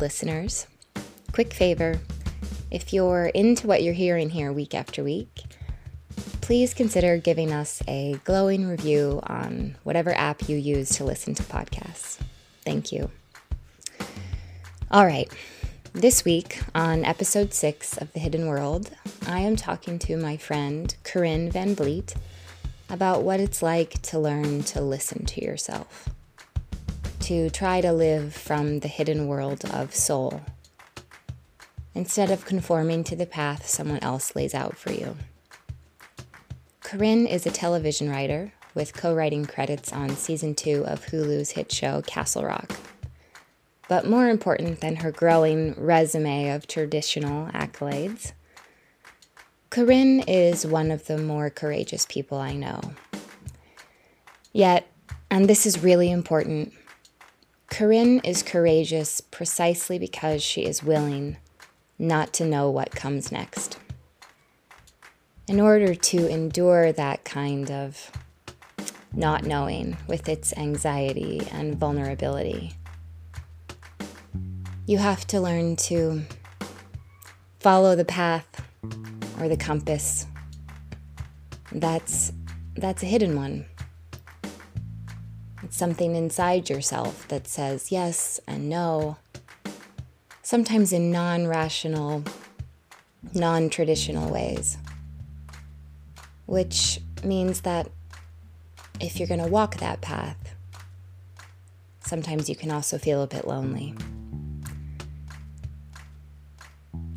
listeners, quick favor, if you're into what you're hearing here week after week, please consider giving us a glowing review on whatever app you use to listen to podcasts. Thank you. All right. This week, on episode 6 of The Hidden World, I am talking to my friend Corinne Van Bleet about what it's like to learn to listen to yourself, to try to live from the hidden world of soul, instead of conforming to the path someone else lays out for you. Corinne is a television writer with co-writing credits on season 2 of Hulu's hit show Castle Rock. But more important than her growing resume of traditional accolades, Corinne is one of the more courageous people I know. Yet, and this is really important, Corinne is courageous precisely because she is willing not to know what comes next. In order to endure that kind of not knowing with its anxiety and vulnerability, you have to learn to follow the path or the compass. That's a hidden one. It's something inside yourself that says yes and no, sometimes in non-rational, non-traditional ways. Which means that if you're going to walk that path, sometimes you can also feel a bit lonely.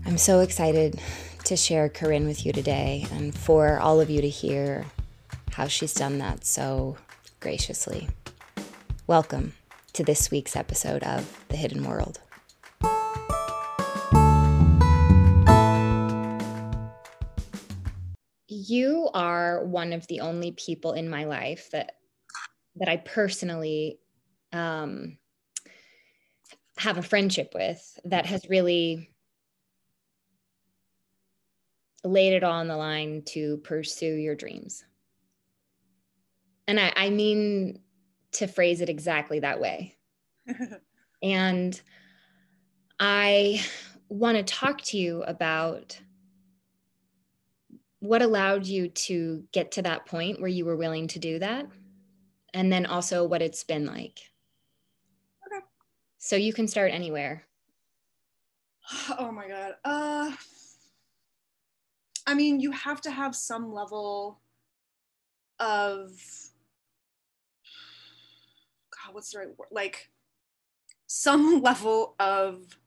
I'm so excited to share Corinne with you today and for all of you to hear how she's done that so graciously. Welcome to this week's episode of The Hidden World. You are one of the only people in my life that I personally have a friendship with that has really laid it all on the line to pursue your dreams. And I mean to phrase it exactly that way. And I want to talk to you about what allowed you to get to that point where you were willing to do that, and then also what it's been like. Okay. So you can start anywhere. Oh my God. I mean, you have to have some level of, God, what's the right word? Like some level of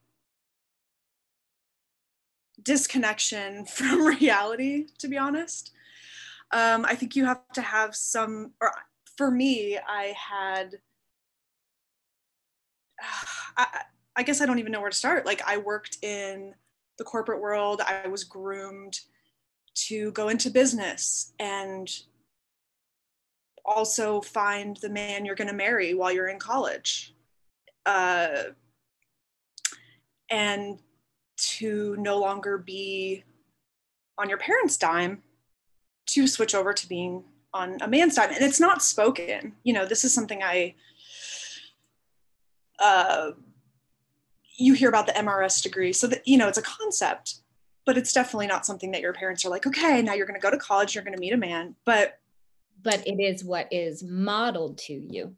disconnection from reality, to be honest. I think you have to have some, or for me, I had, I guess I don't even know where to start. Like, I worked in the corporate world. I was groomed to go into business and also find the man you're going to marry while you're in college. And to no longer be on your parents' dime, to switch over to being on a man's dime. And it's not spoken. You know, this is something you hear about the MRS degree. So that, you know, it's a concept, but it's definitely not something that your parents are like, okay, now you're going to go to college, you're going to meet a man. But it is what is modeled to you.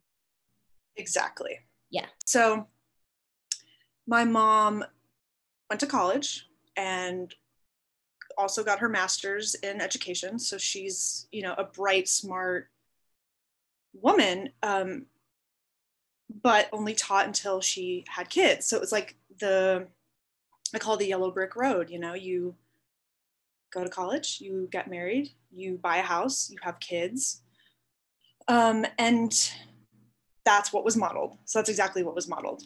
Exactly. Yeah. So my mom went to college and also got her master's in education. So she's, you know, a bright, smart woman, but only taught until she had kids. So it was like I call it the yellow brick road. You know, you go to college, you get married, you buy a house, you have kids. And that's what was modeled. So that's exactly what was modeled.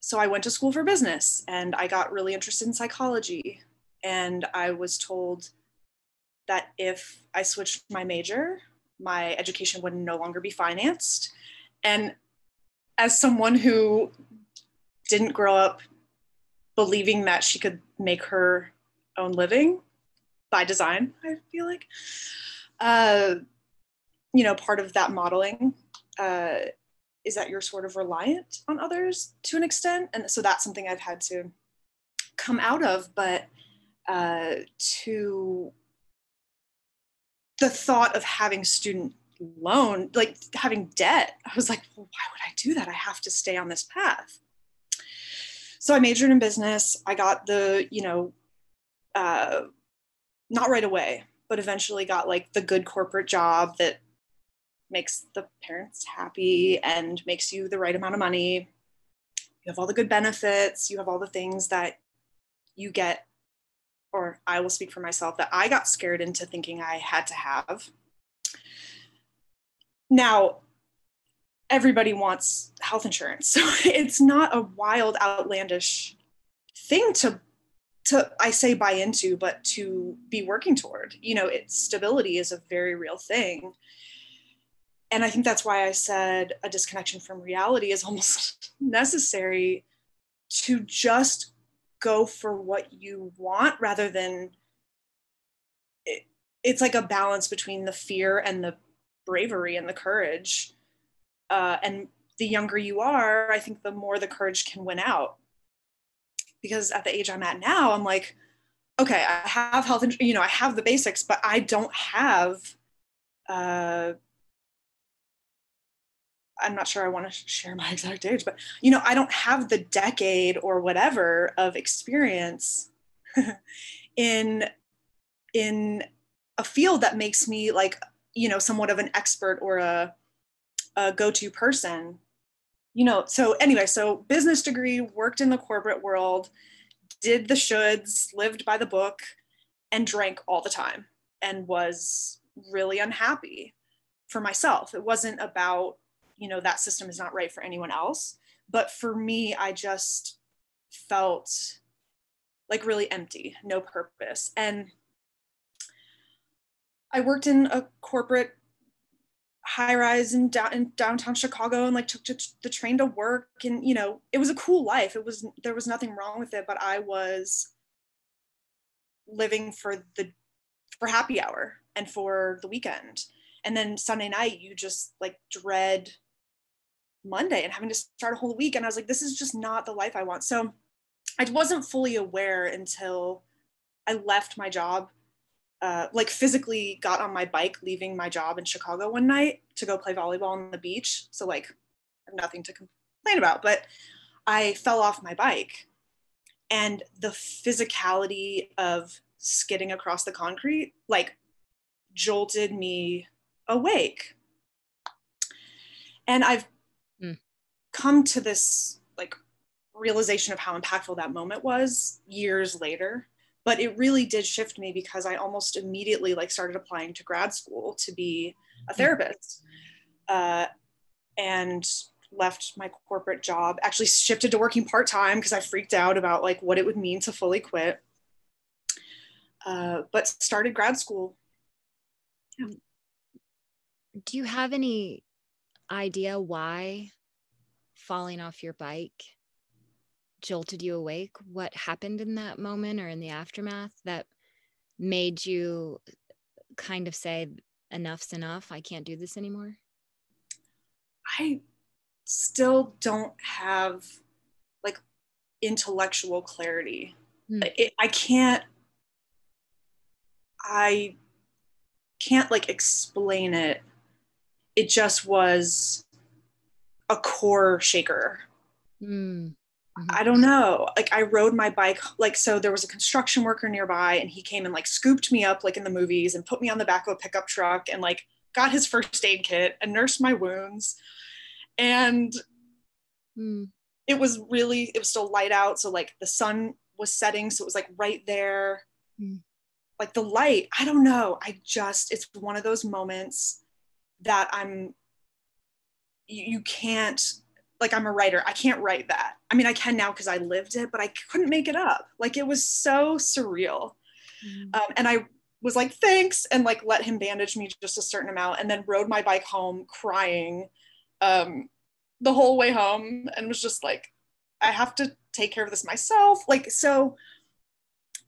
So I went to school for business and I got really interested in psychology. And I was told that if I switched my major, my education would no longer be financed. And as someone who didn't grow up believing that she could make her own living by design, I feel like, part of that modeling is that you're sort of reliant on others to an extent. And so that's something I've had to come out of, but to the thought of having student loan, like having debt, I was like, well, why would I do that? I have to stay on this path. So I majored in business. I got the, not right away, but eventually got like the good corporate job that makes the parents happy and makes you the right amount of money. You have all the good benefits. You have all the things that you get, or I will speak for myself, that I got scared into thinking I had to have. Now, everybody wants health insurance. So it's not a wild, outlandish thing to I say buy into, but to be working toward. You know, it's stability is a very real thing. And I think that's why I said a disconnection from reality is almost necessary to just go for what you want rather than, it's like a balance between the fear and the bravery and the courage. And the younger you are, I think the more the courage can win out. Because at the age I'm at now, I'm like, okay, I have health, I have the basics, but I don't have, I'm not sure I want to share my exact age, but, I don't have the decade or whatever of experience in a field that makes me like, somewhat of an expert or a go-to person, So anyway, so business degree, worked in the corporate world, did the shoulds, lived by the book, and drank all the time and was really unhappy for myself. It wasn't about, that system is not right for anyone else. But for me, I just felt like really empty, no purpose. And I worked in a corporate high rise in downtown Chicago and like took the train to work. And, it was a cool life. There was nothing wrong with it, but I was living for happy hour and for the weekend. And then Sunday night, you just like dread Monday and having to start a whole week. And I was like, this is just not the life I want. So I wasn't fully aware until I left my job, like physically got on my bike, leaving my job in Chicago one night to go play volleyball on the beach. So like, I have nothing to complain about, but I fell off my bike and the physicality of skidding across the concrete, like jolted me awake. And I've come to this like realization of how impactful that moment was years later, but it really did shift me because I almost immediately like started applying to grad school to be a therapist, and left my corporate job, actually shifted to working part-time because I freaked out about like what it would mean to fully quit, but started grad school. Yeah. Do you have any idea why falling off your bike jolted you awake? What happened in that moment or in the aftermath that made you kind of say, enough's enough, I can't do this anymore? I still don't have like intellectual clarity. I can't like explain it. It just was a core shaker. I don't know. Like I rode my bike, like, so there was a construction worker nearby and he came and like scooped me up like in the movies and put me on the back of a pickup truck and like got his first aid kit and nursed my wounds. And it was still light out. So like the sun was setting. So it was like right there. Like the light, I don't know. It's one of those moments that you can't, like I'm a writer. I can't write that. I mean, I can now because I lived it, but I couldn't make it up. Like it was so surreal. And I was like, thanks. And like, let him bandage me just a certain amount and then rode my bike home crying the whole way home. And was just like, I have to take care of this myself. Like, so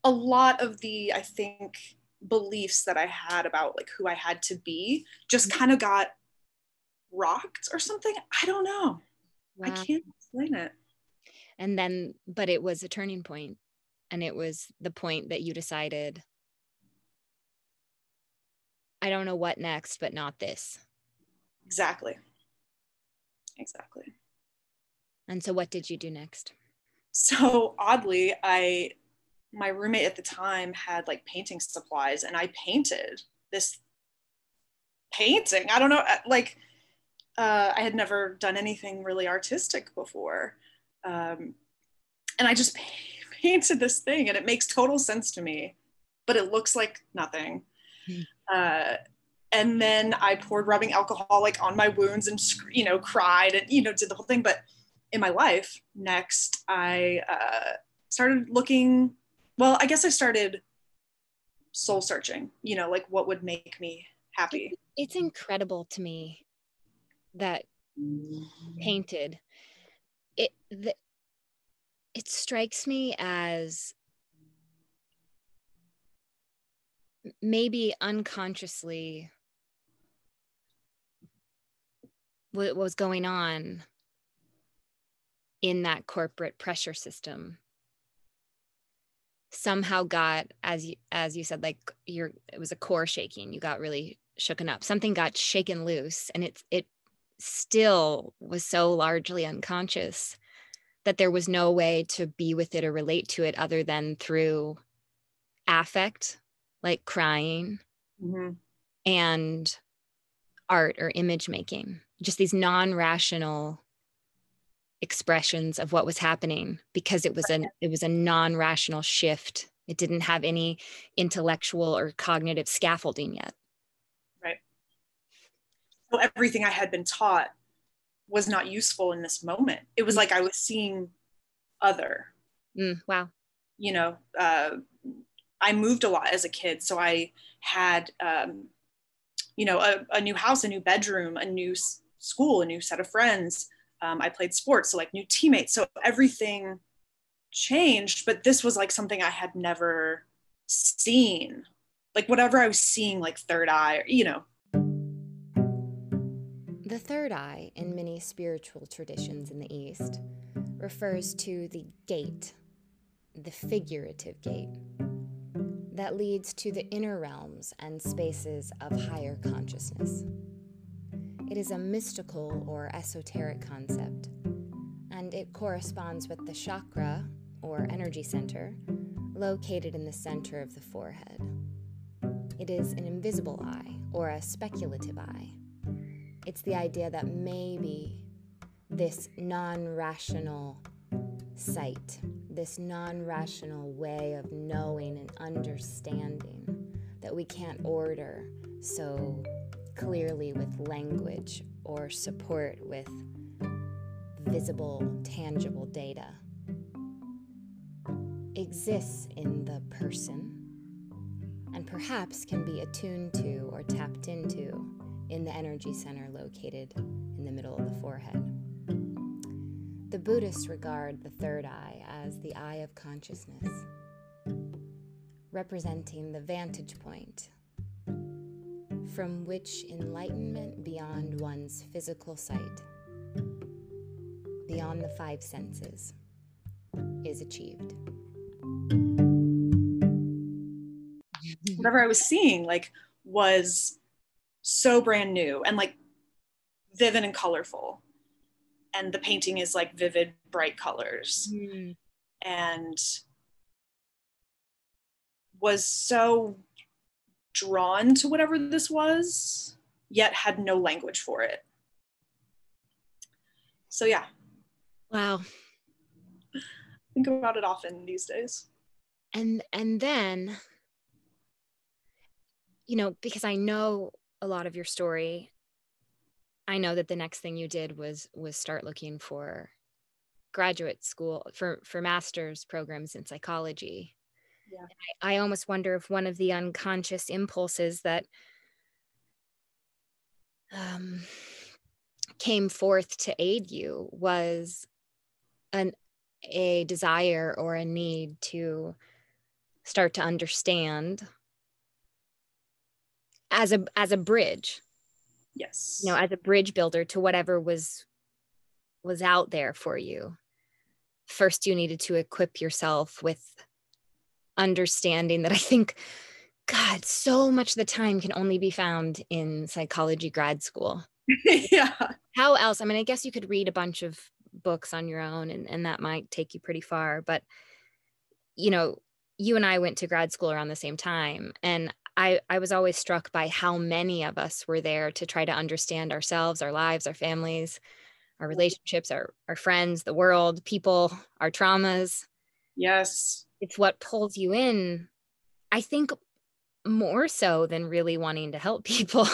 a lot of the, I think, beliefs that I had about like who I had to be just kind of got rocked or something. I don't know. Wow. I can't explain it. And then, but it was a turning point, and it was the point that you decided, I don't know what next, but not this. Exactly. And so what did you do next? So oddly, my roommate at the time had like painting supplies, and I painted this painting. I don't know, like I had never done anything really artistic before. And I just painted this thing, and it makes total sense to me, but it looks like nothing. And then I poured rubbing alcohol like on my wounds and, you know, cried and, you know, did the whole thing. But in my life next, I started looking, well, I guess I started soul searching, you know, like what would make me happy. It's incredible to me that painted. It strikes me as maybe unconsciously what was going on in that corporate pressure system somehow got, as you said, like it was a core shaking. You got really shooken up. Something got shaken loose, and it still was so largely unconscious that there was no way to be with it or relate to it other than through affect, like crying, mm-hmm. and art or image making, just these non-rational expressions of what was happening, because it was a non-rational shift. It didn't have any intellectual or cognitive scaffolding yet. Right. So everything I had been taught was not useful in this moment. It was like I was seeing other. Wow. You know, I moved a lot as a kid. So I had, you know, a new house, a new bedroom, a new school, a new set of friends. I played sports, so like new teammates. So everything changed, but this was like something I had never seen. Like whatever I was seeing, like third eye, or, you know. The third eye in many spiritual traditions in the East refers to the gate, the figurative gate, that leads to the inner realms and spaces of higher consciousness. It is a mystical or esoteric concept, and it corresponds with the chakra, or energy center, located in the center of the forehead. It is an invisible eye, or a speculative eye. It's the idea that maybe this non-rational sight, this non-rational way of knowing and understanding that we can't order so clearly with language or support with visible, tangible data, exists in the person and perhaps can be attuned to or tapped into in the energy center located in the middle of the forehead. The Buddhists regard the third eye as the eye of consciousness, representing the vantage point from which enlightenment beyond one's physical sight, beyond the five senses, is achieved. Whatever I was seeing, like, was so brand new and like vivid and colorful, and the painting is like vivid, bright colors, and was so drawn to whatever this was, yet had no language for it. So yeah. Wow. I think about it often these days. And then, you know, because I know a lot of your story, I know that the next thing you did was start looking for graduate school, for master's programs in psychology. Yeah. I almost wonder if one of the unconscious impulses that came forth to aid you was a desire or a need to start to understand as a bridge, Yes. You know, as a bridge builder to whatever was out there for you. First, you needed to equip yourself with understanding that I think, God, so much of the time can only be found in psychology grad school. Yeah. How else? I mean, I guess you could read a bunch of books on your own and that might take you pretty far. But, you know, you and I went to grad school around the same time. And I was always struck by how many of us were there to try to understand ourselves, our lives, our families, our relationships, our friends, the world, people, our traumas. Yes. It's what pulls you in, I think, more so than really wanting to help people.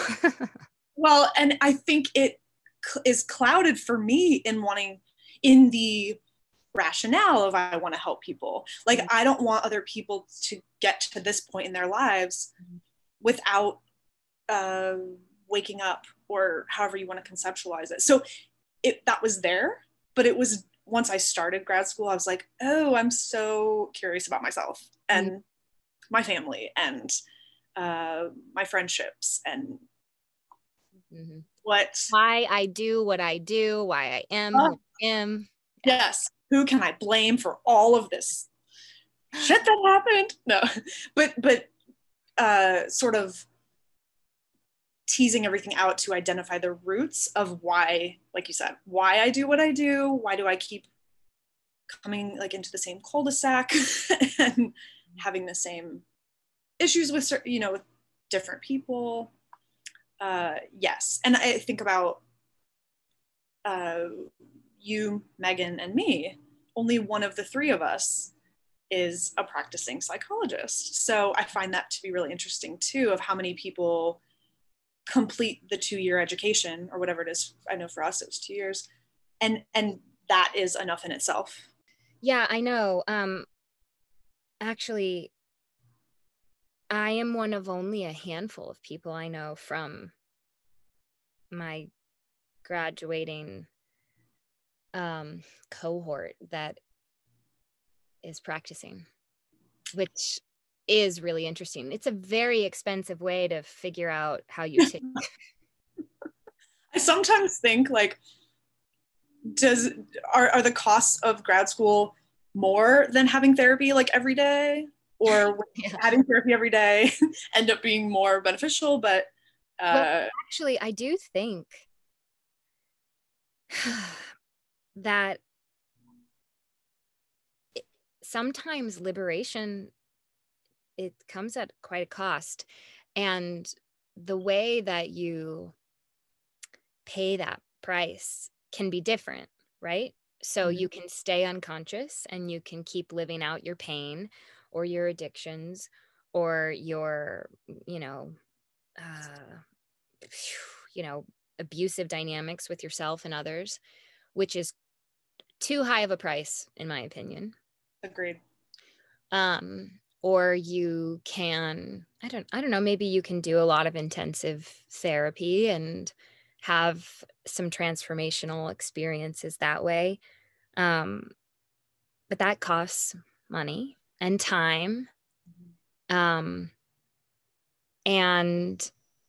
Well, and I think it is clouded for me in wanting, in the rationale of I want to help people. Like, mm-hmm. I don't want other people to get to this point in their lives without waking up, or however you want to conceptualize it. So that was there, but it was, once I started grad school, I was like, oh, I'm so curious about myself and mm-hmm. my family and my friendships and mm-hmm. Why I do what I do, why I am who I am. Yes. Who can I blame for all of this shit that happened? No, but sort of teasing everything out to identify the roots of why, like you said, why I do what I do. Why do I keep coming like into the same cul-de-sac and having the same issues with, you know, with different people? Yes. And I think about you, Megan, and me. Only one of the three of us is a practicing psychologist. So I find that to be really interesting too, of how many people complete the 2-year education or whatever it is. I know for us it was 2 years, and that is enough in itself. Yeah, I know. Actually, I am one of only a handful of people I know from my graduating cohort that is practicing, which is really interesting. It's a very expensive way to figure out how you take. I sometimes think, like, are the costs of grad school more than having therapy like every day? Or yeah. Having therapy every day end up being more beneficial, but... Well, actually, I do think that sometimes liberation, it comes at quite a cost. And the way that you pay that price can be different, right? So mm-hmm. you can stay unconscious and you can keep living out your pain or your addictions, or your, you know, abusive dynamics with yourself and others, which is too high of a price, in my opinion. Agreed. Or you can, I don't know, maybe you can do a lot of intensive therapy and have some transformational experiences that way, but that costs money and time. And,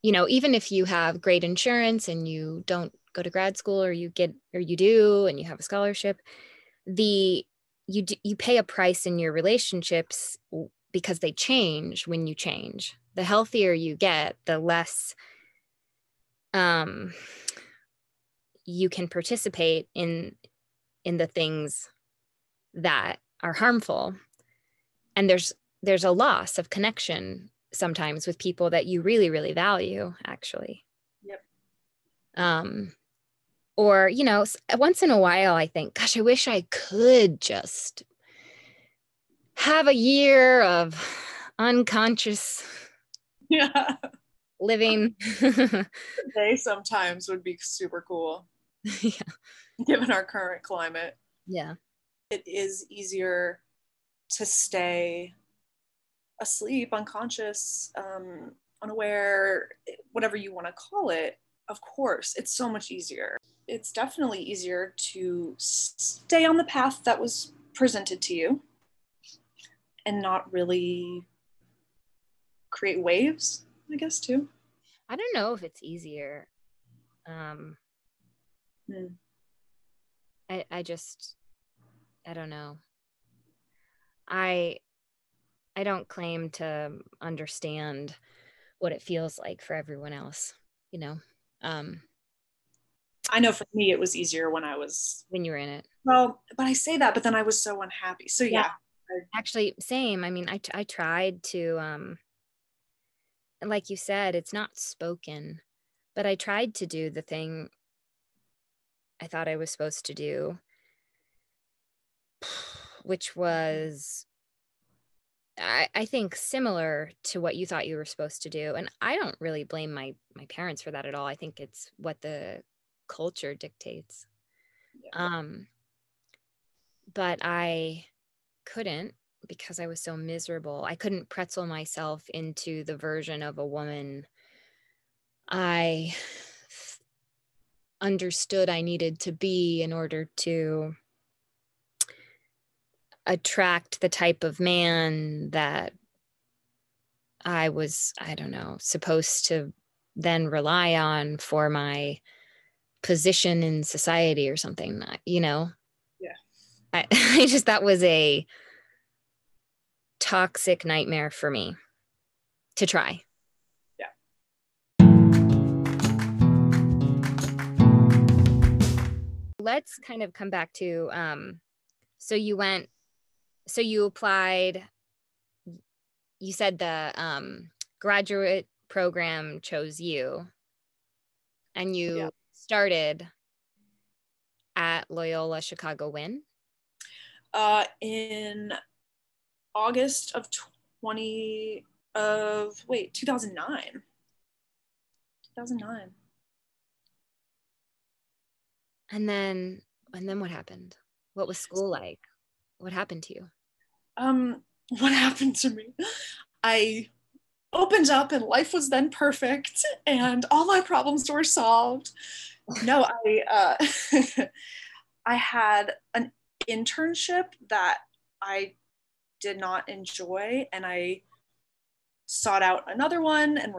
you know, even if you have great insurance and you don't go to grad school, or you do, and you have a scholarship, you pay a price in your relationships because they change when you change. The healthier you get, the less you can participate in the things that are harmful. And there's a loss of connection sometimes with people that you really, really value, actually. Yep. Or, you know, once in a while, I think, gosh, I wish I could just have a year of unconscious living. Today sometimes would be super cool. Yeah. Given our current climate. Yeah. It is easier to stay asleep, unconscious, unaware, whatever you want to call it. Of course, it's so much easier. It's definitely easier to stay on the path that was presented to you and not really create waves, I guess, too. I don't know if it's easier. I don't know. I don't claim to understand what it feels like for everyone else, you know. I know for me it was easier when you were in it. Well, but I say that, but then I was so unhappy. So yeah. Actually, same. I mean, I tried to, like you said, it's not spoken, but I tried to do the thing I thought I was supposed to do, which was, I think, similar to what you thought you were supposed to do. And I don't really blame my parents for that at all. I think it's what the culture dictates. But I couldn't, because I was so miserable. I couldn't pretzel myself into the version of a woman I understood I needed to be in order to attract the type of man that I was, I don't know, supposed to then rely on for my position in society or something, you know? I just, that was a toxic nightmare for me to try. Yeah. Let's kind of come back to, so you applied, you said the graduate program chose you, and you started at Loyola Chicago when? In August of 2009. 2009. And then what happened? What was school like? What happened to you? What happened to me? I opened up and life was then perfect and all my problems were solved. No, I had an internship that I did not enjoy, and I sought out another one and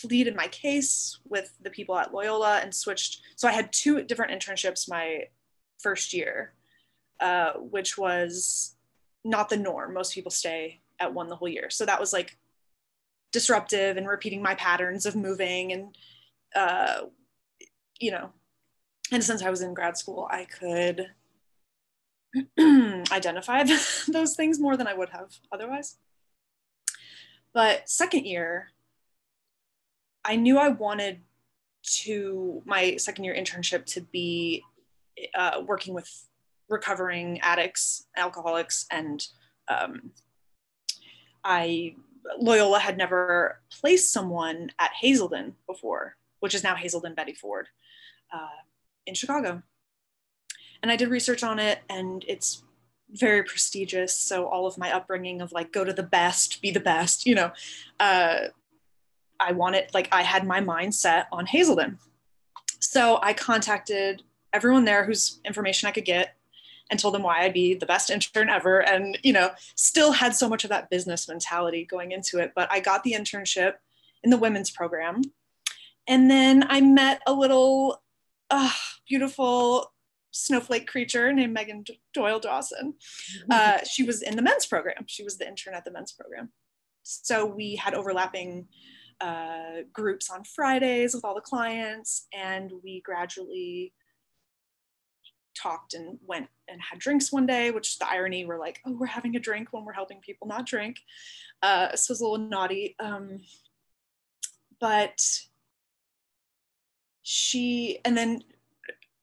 pleaded my case with the people at Loyola and switched. So I had two different internships my first year, which was not the norm. Most people stay at one the whole year. So that was like disruptive and repeating my patterns of moving and, you know, and since I was in grad school, I could identify those things more than I would have otherwise. But second year, I knew I wanted my second year internship to be working with recovering addicts, alcoholics, and Loyola had never placed someone at Hazelden before, which is now Hazelden Betty Ford in Chicago. And I did research on it, and it's very prestigious. So all of my upbringing of like, go to the best, be the best, you know, I wanted, like, I had my mind set on Hazelden. So I contacted everyone there whose information I could get and told them why I'd be the best intern ever. And, you know, still had so much of that business mentality going into it, but I got the internship in the women's program. And then I met a little beautiful snowflake creature named Megan Doyle Dawson. She was in the men's program. She was the intern at the men's program. So we had overlapping groups on Fridays with all the clients, and we gradually talked and went and had drinks one day, which the irony, we're like, oh, we're having a drink when we're helping people not drink. So it was a little naughty.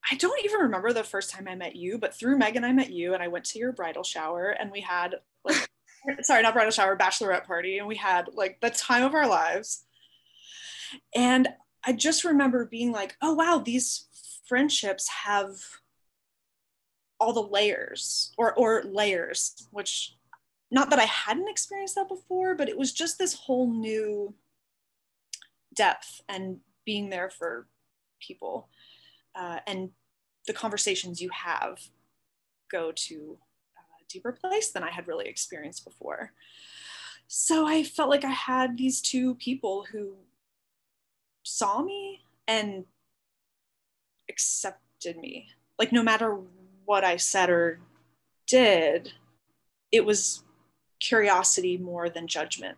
I don't even remember the first time I met you, but through Megan, I met you, and I went to your bridal shower, and we had, like, sorry, not bridal shower, bachelorette party. And we had like the time of our lives. And I just remember being like, oh, wow, these friendships have all the layers or layers, which, not that I hadn't experienced that before, but it was just this whole new depth and being there for people. And the conversations you have go to a deeper place than I had really experienced before. So I felt like I had these two people who saw me and accepted me. Like, no matter what I said or did, it was curiosity more than judgment.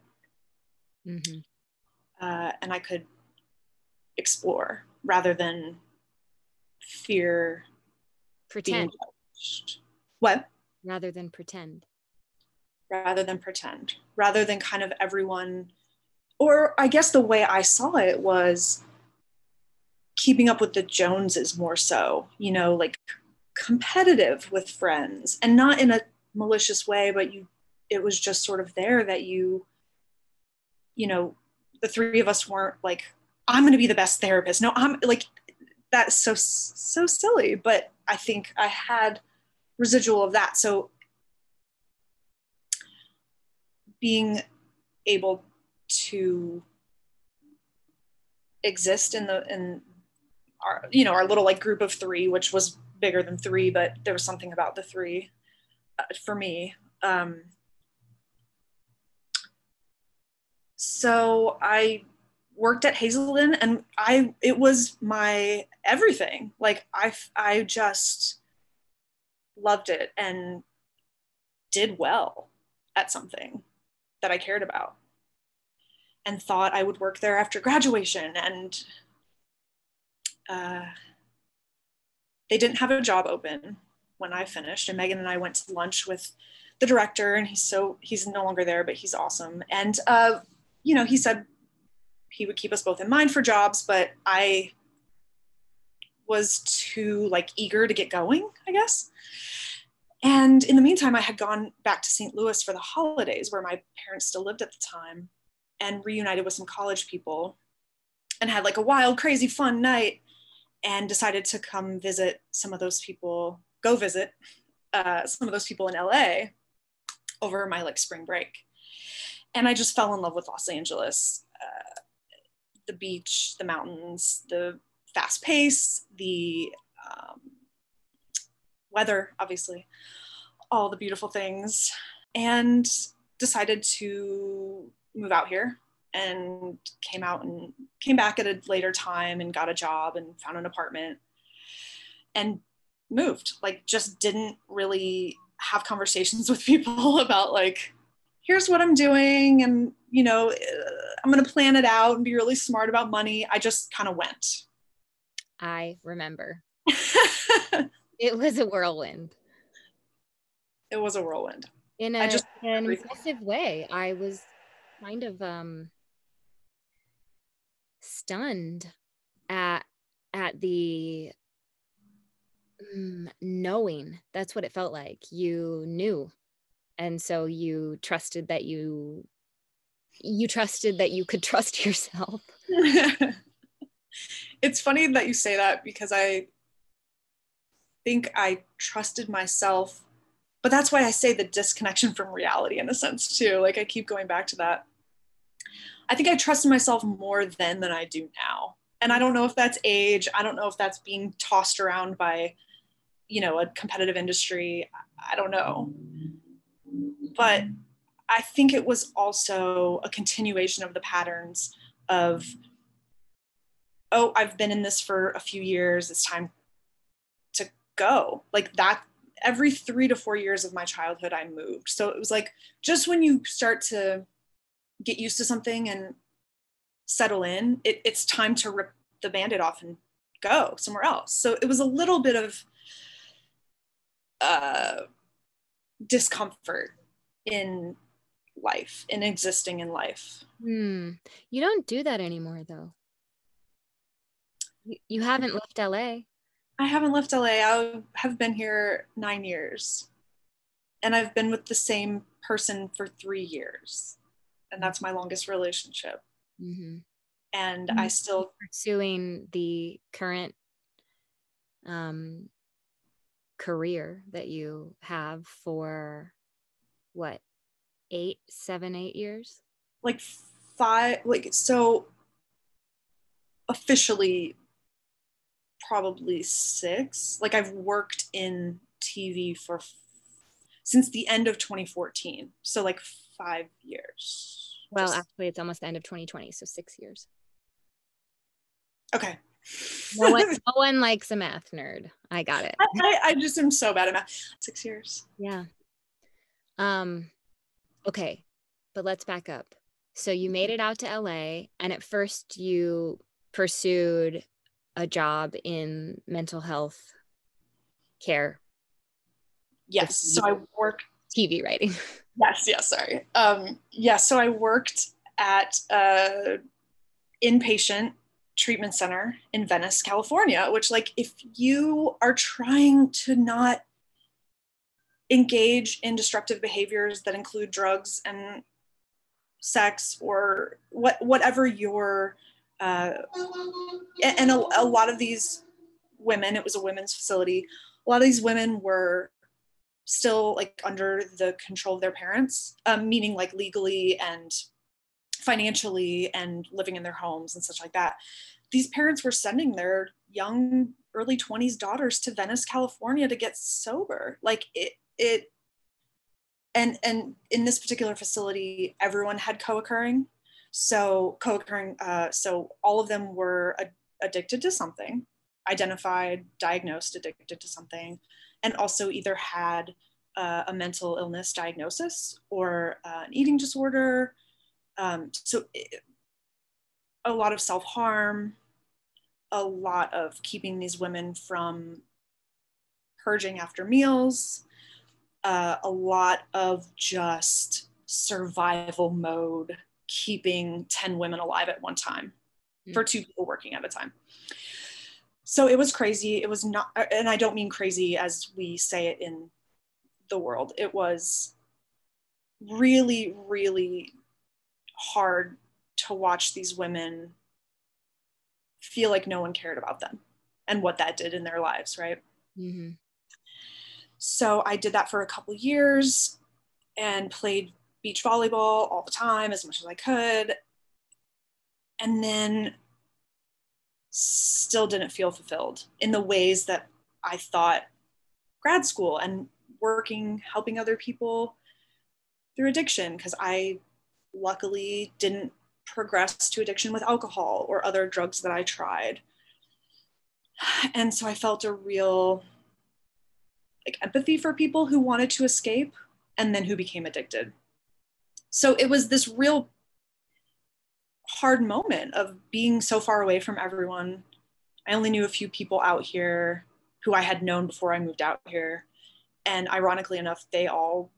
Mm-hmm. And I could explore rather than fear. Pretend. Being judged. What? Rather than pretend. Rather than pretend. Rather than kind of everyone, or I guess the way I saw it was keeping up with the Joneses more so, you know, like competitive with friends, and not in a malicious way, but it was just sort of there that you know, the three of us weren't like, I'm going to be the best therapist. No, I'm like, that's so silly. But I think I had residual of that. So being able to exist in our, you know, our little like group of three, which was bigger than three, but there was something about the three for me. So I worked at Hazelden, and it was my everything. Like I just loved it and did well at something that I cared about, and thought I would work there after graduation. And they didn't have a job open when I finished, and Megan and I went to lunch with the director, and he's no longer there, but he's awesome. And, you know, he said he would keep us both in mind for jobs, but I was too like eager to get going, I guess. And in the meantime, I had gone back to St. Louis for the holidays, where my parents still lived at the time, and reunited with some college people, and had like a wild, crazy, fun night, and decided to go visit some of those people in LA over my like spring break. And I just fell in love with Los Angeles, the beach, the mountains, the fast pace, the weather, obviously, all the beautiful things, and decided to move out here, and came back at a later time and got a job and found an apartment and moved. Like, just didn't really have conversations with people about like, here's what I'm doing, and, you know, I'm going to plan it out and be really smart about money. I just kind of went. I remember. It was a whirlwind. It was a whirlwind. In an impressive way. I was kind of stunned at the knowing. That's what it felt like. You knew, and so you trusted that you could trust yourself. It's funny that you say that, because I think I trusted myself, but that's why I say the disconnection from reality in a sense too. Like, I keep going back to that. I think I trusted myself more then than I do now. And I don't know if that's age. I don't know if that's being tossed around by, you know, a competitive industry. I don't know. But I think it was also a continuation of the patterns of, oh, I've been in this for a few years. It's time to go. Like that, every 3 to 4 years of my childhood, I moved. So it was like, just when you start to get used to something and settle in, it's time to rip the Band-Aid off and go somewhere else. So it was a little bit of discomfort in life, in existing in life. You don't do that anymore, though. You haven't left LA. I haven't left LA. I have been here 9 years, and I've been with the same person for 3 years, and that's my longest relationship. Mm-hmm. And I still pursuing the current career that you have for what, 8 years? Like five, like, so officially probably 6. Like, I've worked in TV for since the end of 2014, so like 5 years. Well, actually, it's almost the end of 2020, so 6 years. Okay, No one likes a math nerd. I got it. I just am so bad at math. 6 years. Yeah. Okay, but let's back up. So you made it out to LA, and at first you pursued a job in mental health care. Yes. So I worked TV writing. Yes. Sorry. So I worked at an inpatient treatment center in Venice, California, which, like, if you are trying to not engage in destructive behaviors that include drugs and sex or whatever your, and a lot of these women, it was a women's facility, a lot of these women were still, like, under the control of their parents, meaning, like, legally and financially and living in their homes and such like that. These parents were sending their young early 20s daughters to Venice, California to get sober. Like and in this particular facility, everyone had co-occurring. So so all of them were addicted to something, identified, diagnosed, addicted to something, and also either had a mental illness diagnosis or an eating disorder. A lot of self-harm, a lot of keeping these women from purging after meals, a lot of just survival mode, keeping 10 women alive at one time for two people working at a time. So it was crazy. It was not, and I don't mean crazy as we say it in the world. It was really, really hard to watch these women feel like no one cared about them and what that did in their lives, right? Mm-hmm. So I did that for a couple years and played beach volleyball all the time as much as I could, and then still didn't feel fulfilled in the ways that I thought grad school and working, helping other people through addiction, because I luckily didn't progress to addiction with alcohol or other drugs that I tried. And so I felt a real, like, empathy for people who wanted to escape and then who became addicted. So it was this real hard moment of being so far away from everyone. I only knew a few people out here who I had known before I moved out here. And ironically enough, they all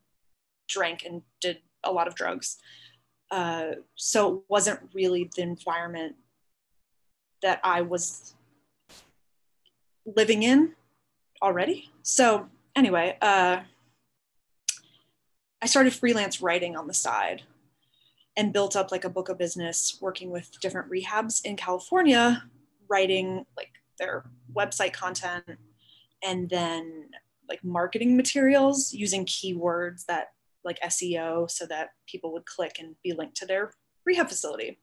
drank and did a lot of drugs. So it wasn't really the environment that I was living in already. So anyway, I started freelance writing on the side and built up, like, a book of business working with different rehabs in California, writing, like, their website content and then, like, marketing materials using keywords that, like, SEO, so that people would click and be linked to their rehab facility.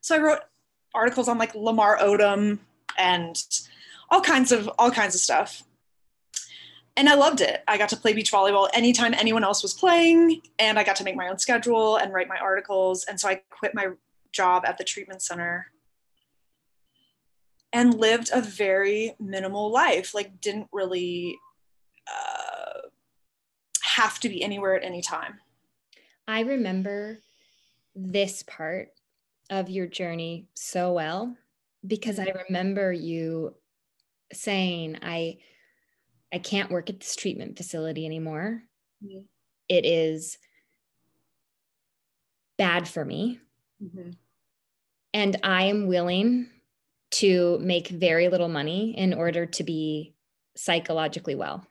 So I wrote articles on, like, Lamar Odom and all kinds of stuff. And I loved it. I got to play beach volleyball anytime anyone else was playing, and I got to make my own schedule and write my articles. And so I quit my job at the treatment center and lived a very minimal life. Like, didn't really have to be anywhere at any time. I remember this part of your journey so well, because I remember you saying, I can't work at this treatment facility anymore. Mm-hmm. It is bad for me. Mm-hmm. And I am willing to make very little money in order to be psychologically well.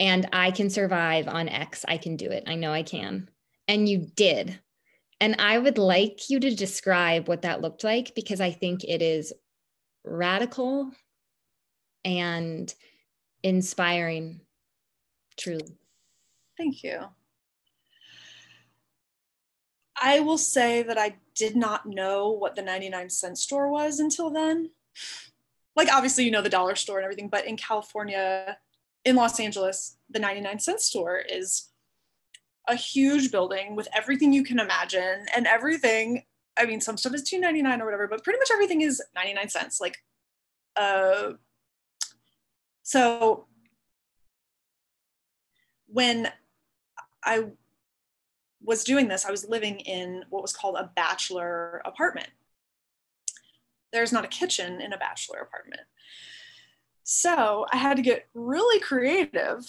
And I can survive on X. I can do it. I know I can. And you did. And I would like you to describe what that looked like, because I think it is radical and inspiring, truly. Thank you. I will say that I did not know what the 99-cent store was until then. Like, obviously, you know, the dollar store and everything, but in California, in Los Angeles, the 99-cent store is a huge building with everything you can imagine and everything. I mean, some stuff is $2.99 or whatever, but pretty much everything is 99 cents. Like, So when I was doing this, I was living in what was called a bachelor apartment. There's not a kitchen in a bachelor apartment. So I had to get really creative.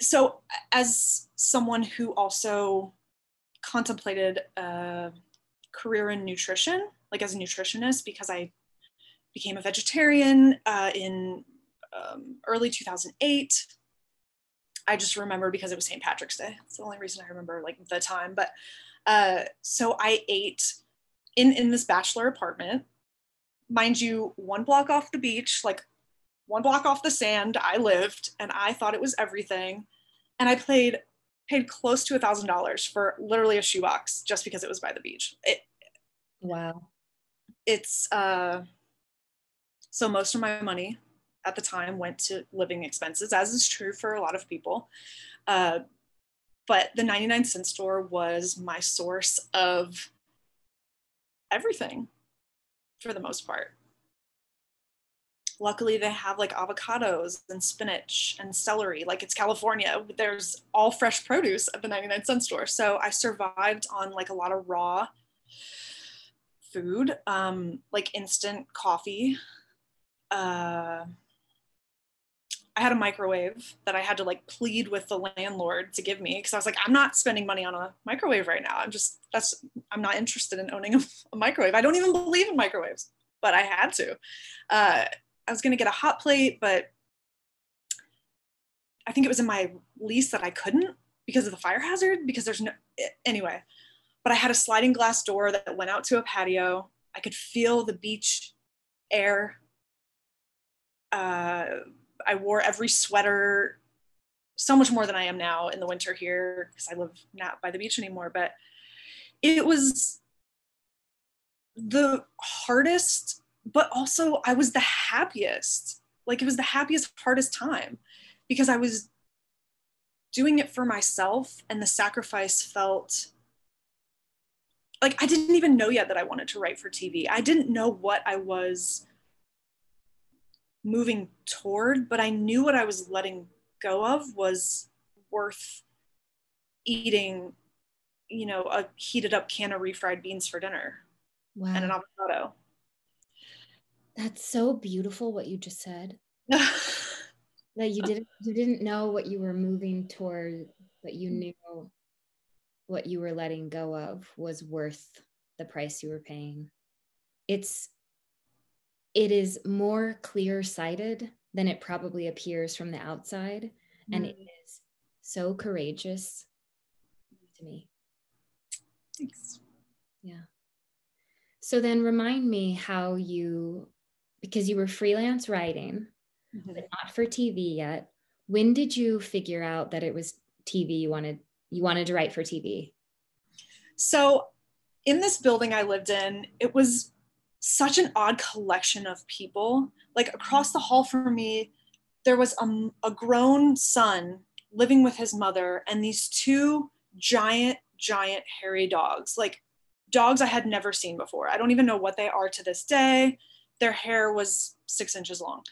So as someone who also contemplated a career in nutrition, like as a nutritionist, because I became a vegetarian in early 2008. I just remember because it was St. Patrick's Day. It's the only reason I remember like the time. But so I ate in this bachelor apartment, mind you, one block off the beach, like one block off the sand I lived, and I thought it was everything. And I paid close to $1,000 for literally a shoebox just because it was by the beach. Wow. It's, so most of my money at the time went to living expenses, as is true for a lot of people. But the 99 cent store was my source of everything for the most part. Luckily, they have like avocados and spinach and celery. Like, it's California. There's all fresh produce at the 99 cent store. So I survived on like a lot of raw food, like instant coffee. I had a microwave that I had to like plead with the landlord to give me, because I was like, I'm not spending money on a microwave right now. I'm not interested in owning a microwave. I don't even believe in microwaves, but I had to. I was going to get a hot plate, but I think it was in my lease that I couldn't because of the fire hazard, because anyway, but I had a sliding glass door that went out to a patio. I could feel the beach air. I wore every sweater, so much more than I am now in the winter here, because I live not by the beach anymore, but it was the hardest, but also I was the happiest. Like, it was the happiest, hardest time, because I was doing it for myself, and the sacrifice felt like, I didn't even know yet that I wanted to write for TV. I didn't know what I was moving toward, but I knew what I was letting go of was worth eating, you know, a heated up can of refried beans for dinner. Wow. And an avocado. That's so beautiful what you just said. That you didn't know what you were moving toward, but you knew what you were letting go of was worth the price you were paying. It is more clear-sighted than it probably appears from the outside. Mm-hmm. And it is so courageous to me. Thanks. Yeah. So then remind me how you, because you were freelance writing, mm-hmm. but not for TV yet. When did you figure out that it was TV you wanted to write for TV? So in this building I lived in, it was such an odd collection of people. Like, across the hall from me, there was a grown son living with his mother and these two giant hairy dogs, like dogs I had never seen before. I don't even know what they are to this day. Their hair was 6 inches long,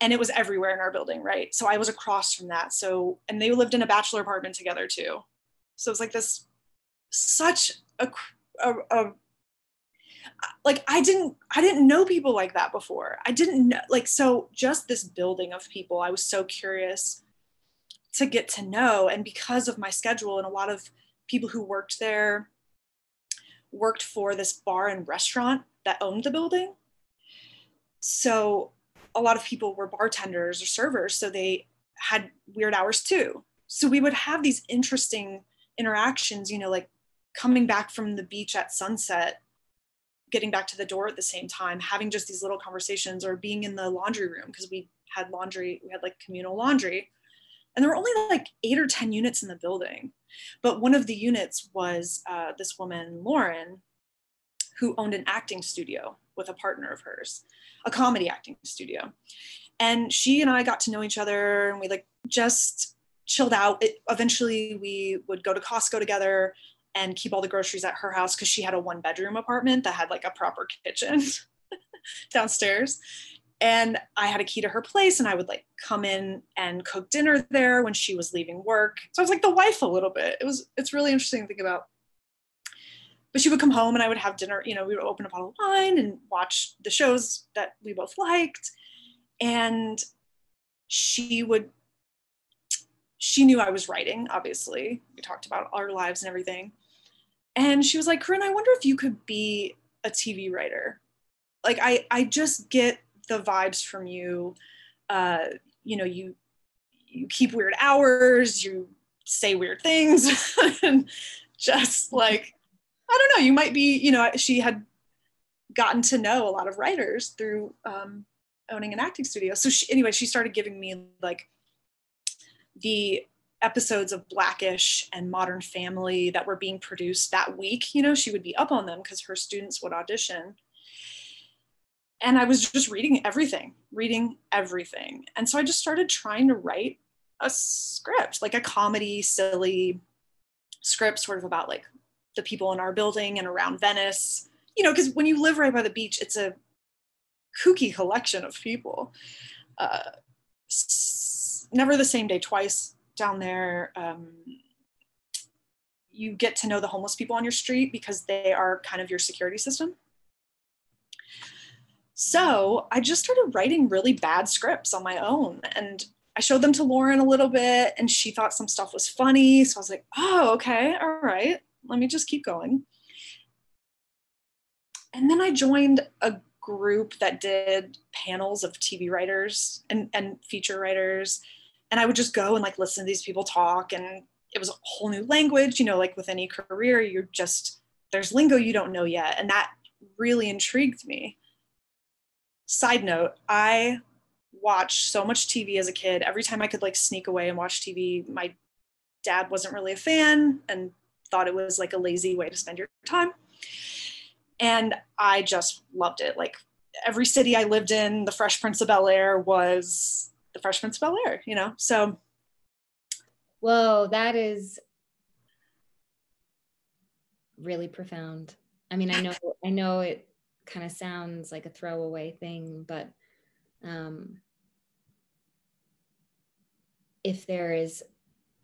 and it was everywhere in our building, right? So I was across from that. So, and they lived in a bachelor apartment together too. So it's like this, such a like, I didn't know people like that before. I didn't know, like, so just this building of people, I was so curious to get to know. And because of my schedule, and a lot of people who worked there worked for this bar and restaurant that owned the building. So a lot of people were bartenders or servers, so they had weird hours too. So we would have these interesting interactions, you know, like coming back from the beach at sunset, getting back to the door at the same time, having just these little conversations, or being in the laundry room, because we had like communal laundry, and there were only like 8 or 10 units in the building, but one of the units was this woman Lauren, who owned an acting studio with a partner of hers, a comedy acting studio, and she and I got to know each other, and we like just chilled out. Eventually we would go to Costco together and keep all the groceries at her house, because she had a 1-bedroom apartment that had like a proper kitchen. downstairs. And I had a key to her place, and I would like come in and cook dinner there when she was leaving work. So I was like the wife a little bit. It's really interesting to think about. But she would come home and I would have dinner, you know, we would open a bottle of wine and watch the shows that we both liked. And she knew I was writing, obviously. We talked about our lives and everything. And she was like, "Corinne, I wonder if you could be a TV writer. Like, I just get the vibes from you. You know, you keep weird hours, you say weird things," and just like, I don't know, you might be, you know, she had gotten to know a lot of writers through owning an acting studio. So she started giving me like the episodes of Black-ish and Modern Family that were being produced that week. You know, she would be up on them because her students would audition. And I was just reading everything. And so I just started trying to write a script, like a comedy, silly script, sort of about like the people in our building and around Venice, you know, because when you live right by the beach, it's a kooky collection of people. Never the same day twice down there. You get to know the homeless people on your street because they are kind of your security system. So I just started writing really bad scripts on my own, and I showed them to Lauren a little bit, and she thought some stuff was funny. So I was like, oh, okay, all right. Let me just keep going. And then I joined a group that did panels of TV writers and feature writers. And I would just go and like listen to these people talk. And it was a whole new language, you know, like with any career, there's lingo you don't know yet. And that really intrigued me. Side note, I watched so much TV as a kid. Every time I could like sneak away and watch TV, my dad wasn't really a fan and thought it was like a lazy way to spend your time. And I just loved it. Like every city I lived in, the Fresh Prince of Bel-Air was the Fresh Prince of Bel-Air, you know? So. Whoa, that is really profound. I mean, I know it kind of sounds like a throwaway thing, but if there is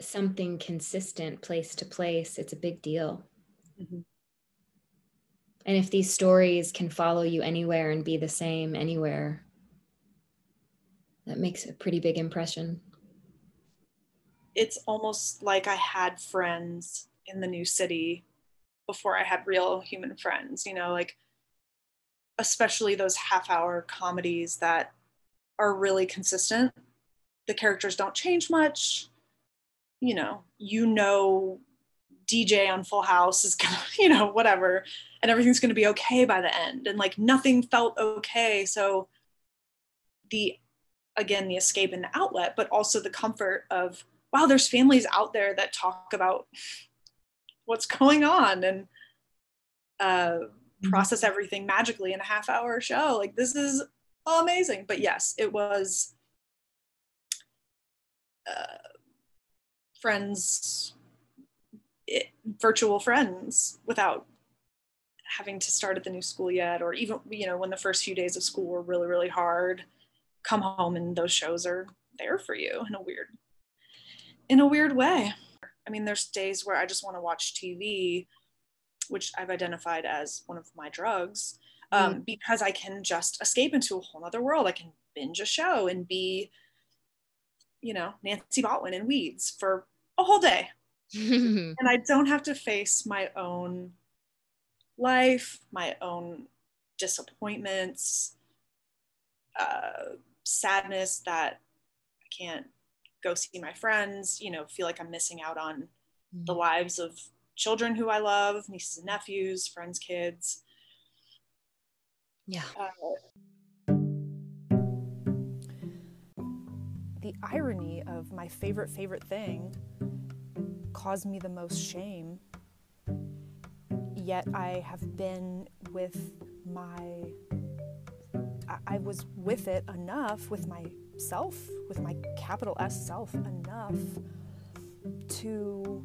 something consistent place to place, it's a big deal. Mm-hmm. And if these stories can follow you anywhere and be the same anywhere, that makes a pretty big impression. It's almost like I had friends in the new city before I had real human friends, you know, like especially those half-hour comedies that are really consistent. The characters don't change much. You know, DJ on Full House is gonna, you know, whatever, and everything's gonna be okay by the end. And like nothing felt okay. So the escape and the outlet, but also the comfort of, wow, there's families out there that talk about what's going on and process everything magically in a half-hour show. Like this is amazing. But yes, it was friends, virtual friends, without having to start at the new school yet, or even, you know, when the first few days of school were really, really hard, come home and those shows are there for you in a weird way. I mean, there's days where I just want to watch TV, which I've identified as one of my drugs, because I can just escape into a whole other world. I can binge a show and be, you know, Nancy Botwin in Weeds for a whole day. And I don't have to face my own life, my own disappointments, sadness that I can't go see my friends, you know, feel like I'm missing out on the lives of children who I love, nieces and nephews, friends, kids. Yeah. The irony of my favorite thing caused me the most shame, yet I have been with I was with it enough, with myself, with my capital S self enough to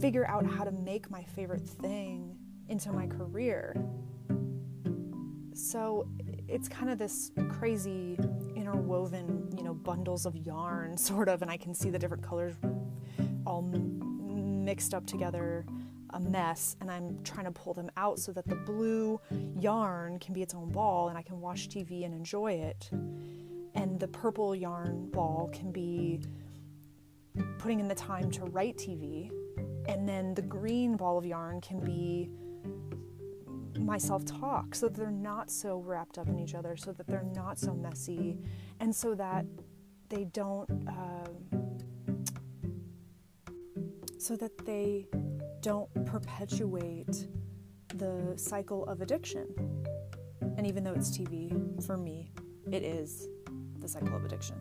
figure out how to make my favorite thing into my career. So it's kind of this crazy interwoven, bundles of yarn sort of, and I can see the different colors all mixed up together, a mess, and I'm trying to pull them out so that the blue yarn can be its own ball and I can watch TV and enjoy it. And the purple yarn ball can be putting in the time to write TV. And then the green ball of yarn can be my self-talk, so that they're not so wrapped up in each other, so that they're not so messy, and so that they don't, perpetuate the cycle of addiction. And even though it's TV, for me, it is the cycle of addiction.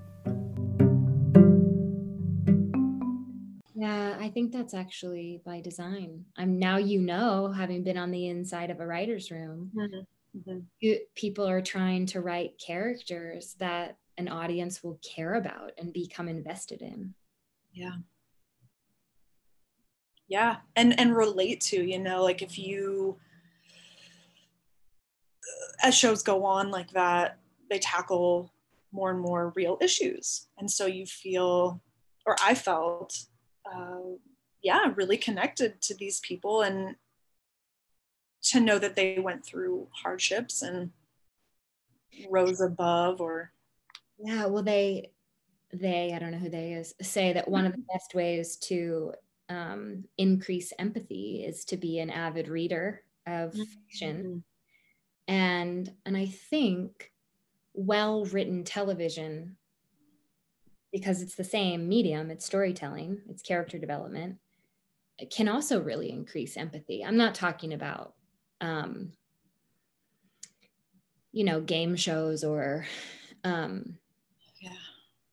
Yeah, I think that's actually by design. Having been on the inside of a writer's room, people are trying to write characters that an audience will care about and become invested in. Yeah. Yeah, and relate to, like if you, as shows go on like that, they tackle more and more real issues. And so you feel, or I felt, really connected to these people, and to know that they went through hardships and rose above. Or yeah, well, they I don't know who they is, say that one of the best ways to increase empathy is to be an avid reader of fiction. And I think well-written television, because it's the same medium, it's storytelling, it's character development, it can also really increase empathy. I'm not talking about, game shows or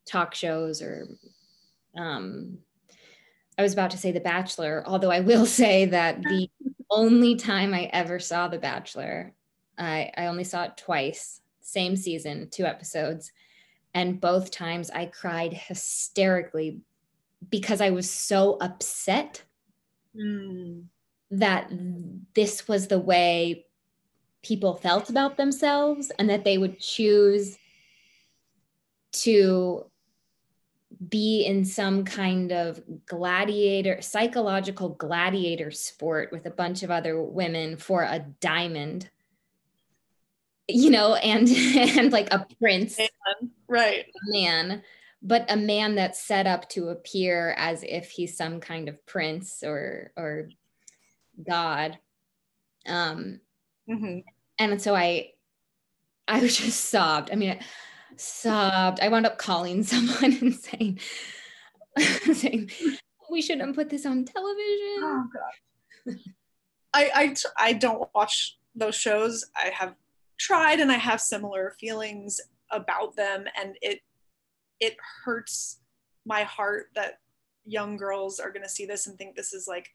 talk shows or, I was about to say The Bachelor, although I will say that the only time I ever saw The Bachelor, I only saw it twice, same season, 2 episodes. And both times I cried hysterically because I was so upset that this was the way people felt about themselves, and that they would choose to be in some kind of psychological gladiator sport with a bunch of other women for a diamond. And like a prince, right? Man, but a man that's set up to appear as if he's some kind of prince or god. And so I was just sobbed. I sobbed. I wound up calling someone and saying, we shouldn't put this on television. Oh god. I don't watch those shows. I have tried, and I have similar feelings about them, and it hurts my heart that young girls are going to see this and think this is like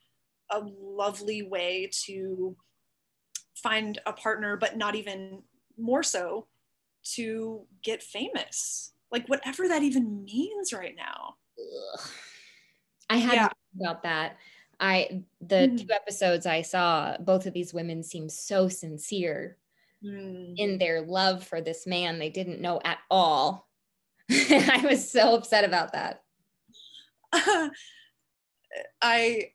a lovely way to find a partner, but not even more so to get famous, like whatever that even means right now. I had to think about that. The 2 episodes I saw, both of these women seemed so sincere in their love for this man they didn't know at all. I was so upset about that. I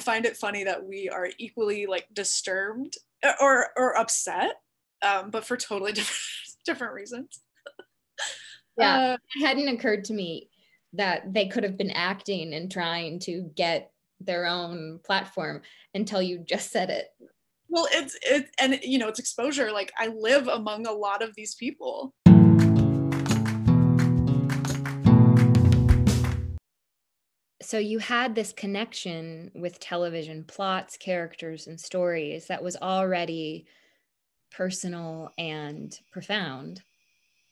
find it funny that we are equally like disturbed or upset, but for totally different reasons. It hadn't occurred to me that they could have been acting and trying to get their own platform until you just said it. Well, it's exposure. Like, I live among a lot of these people. So you had this connection with television, plots, characters, and stories that was already personal and profound.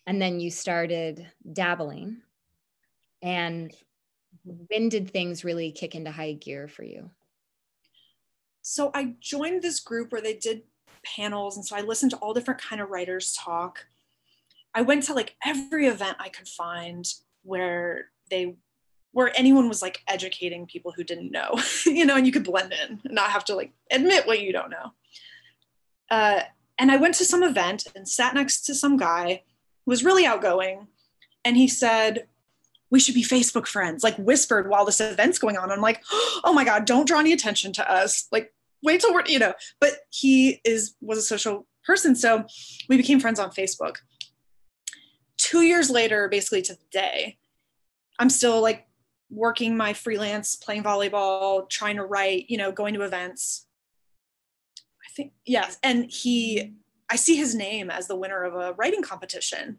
And then you started dabbling. And when did things really kick into high gear for you? So I joined this group where they did panels. And so I listened to all different kinds of writers talk. I went to like every event I could find where anyone was like educating people who didn't know, and you could blend in and not have to like admit what you don't know. And I went to some event and sat next to some guy who was really outgoing. And he said, we should be Facebook friends, like whispered while this event's going on. I'm like, oh my God, don't draw any attention to us. Like, wait till we're, you know, but he was a social person. So we became friends on Facebook. 2 years later, basically to the day, I'm still like working my freelance, playing volleyball, trying to write, you know, going to events. I think, yes. And I see his name as the winner of a writing competition.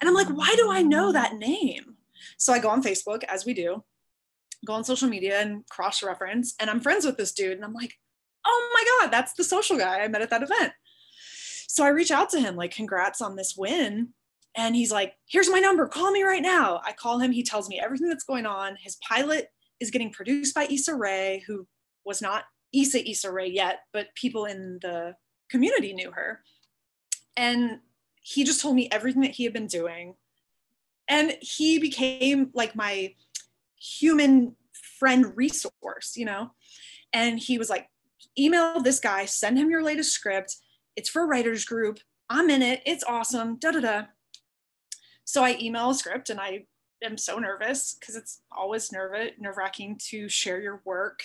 And I'm like, why do I know that name? So I go on Facebook, as we do, go on social media and cross-reference, and I'm friends with this dude. And I'm like, oh my God, that's the social guy I met at that event. So I reach out to him, like, congrats on this win. And he's like, here's my number, call me right now. I call him, he tells me everything that's going on. His pilot is getting produced by Issa Rae, who was not Issa Rae yet, but people in the community knew her. And he just told me everything that he had been doing. And he became like my human friend resource, you know? And he was like, email this guy, send him your latest script. It's for a writer's group. I'm in it. It's awesome. So I email a script, and I am so nervous because it's always nerve-wracking to share your work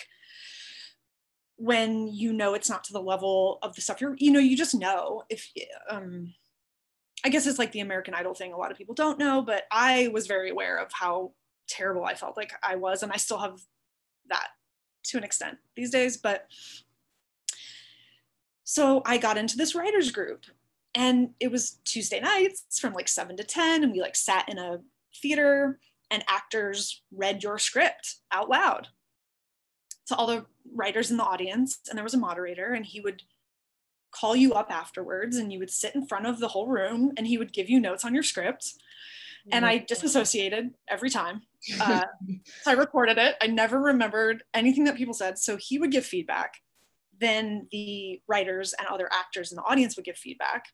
when you know it's not to the level of the stuff you just know. If I guess it's like the American Idol thing. A lot of people don't know, but I was very aware of how terrible I felt like I was. And I still have that to an extent these days. But so I got into this writer's group, and it was Tuesday nights from like 7 to 10. And we like sat in a theater and actors read your script out loud to all the writers in the audience. And there was a moderator, and he would call you up afterwards, and you would sit in front of the whole room, and he would give you notes on your script. And I disassociated every time. So I recorded it. I never remembered anything that people said. So he would give feedback. Then the writers and other actors in the audience would give feedback.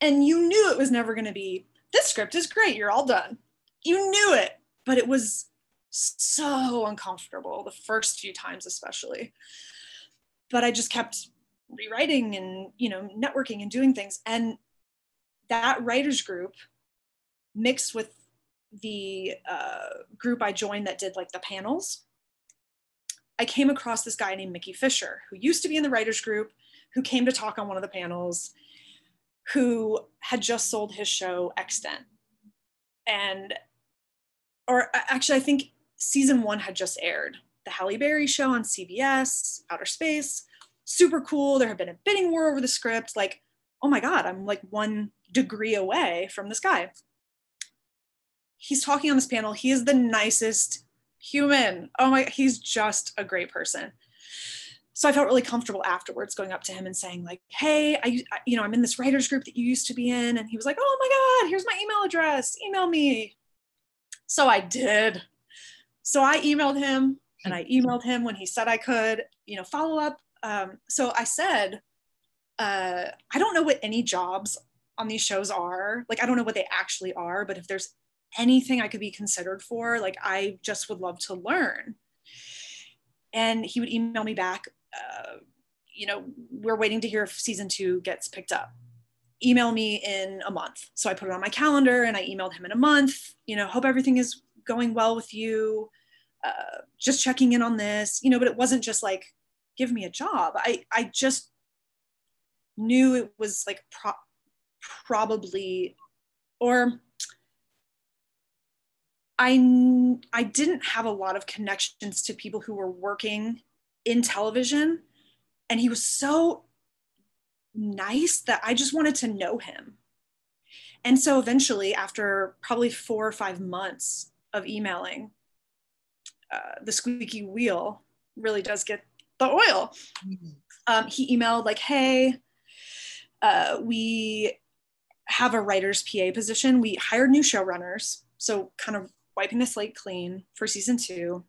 And you knew it was never going to be, this script is great, you're all done. You knew it, but it was so uncomfortable the first few times, especially. But I just kept rewriting and, you know, networking and doing things. And that writers group mixed with the group I joined that did like the panels, I came across this guy named Mickey Fisher, who used to be in the writers group, who came to talk on one of the panels, who had just sold his show Extant. I think season one had just aired. The Halle Berry show on CBS, Outer Space, super cool. There had been a bidding war over the script. Like, oh my God, I'm like 1 degree away from this guy. He's talking on this panel. He is the nicest human. Oh my, he's just a great person. So I felt really comfortable afterwards going up to him and saying like, hey, I'm in this writer's group that you used to be in. And he was like, oh my God, here's my email address. Email me. So I did. So I emailed him. And I emailed him when he said I could, you know, follow up. So I said, I don't know what any jobs on these shows are. Like, I don't know what they actually are, but if there's anything I could be considered for, like, I just would love to learn. And he would email me back, we're waiting to hear if season 2 gets picked up. Email me in a month. So I put it on my calendar and I emailed him in a month, you know, hope everything is going well with you. Just checking in on this, you know, but it wasn't just like, give me a job. I just knew it was like I didn't have a lot of connections to people who were working in television. And he was so nice that I just wanted to know him. And so eventually, after probably 4 or 5 months of emailing, the squeaky wheel really does get the oil. He emailed like, hey, we have a writer's PA position. We hired new showrunners. So kind of wiping the slate clean for season 2.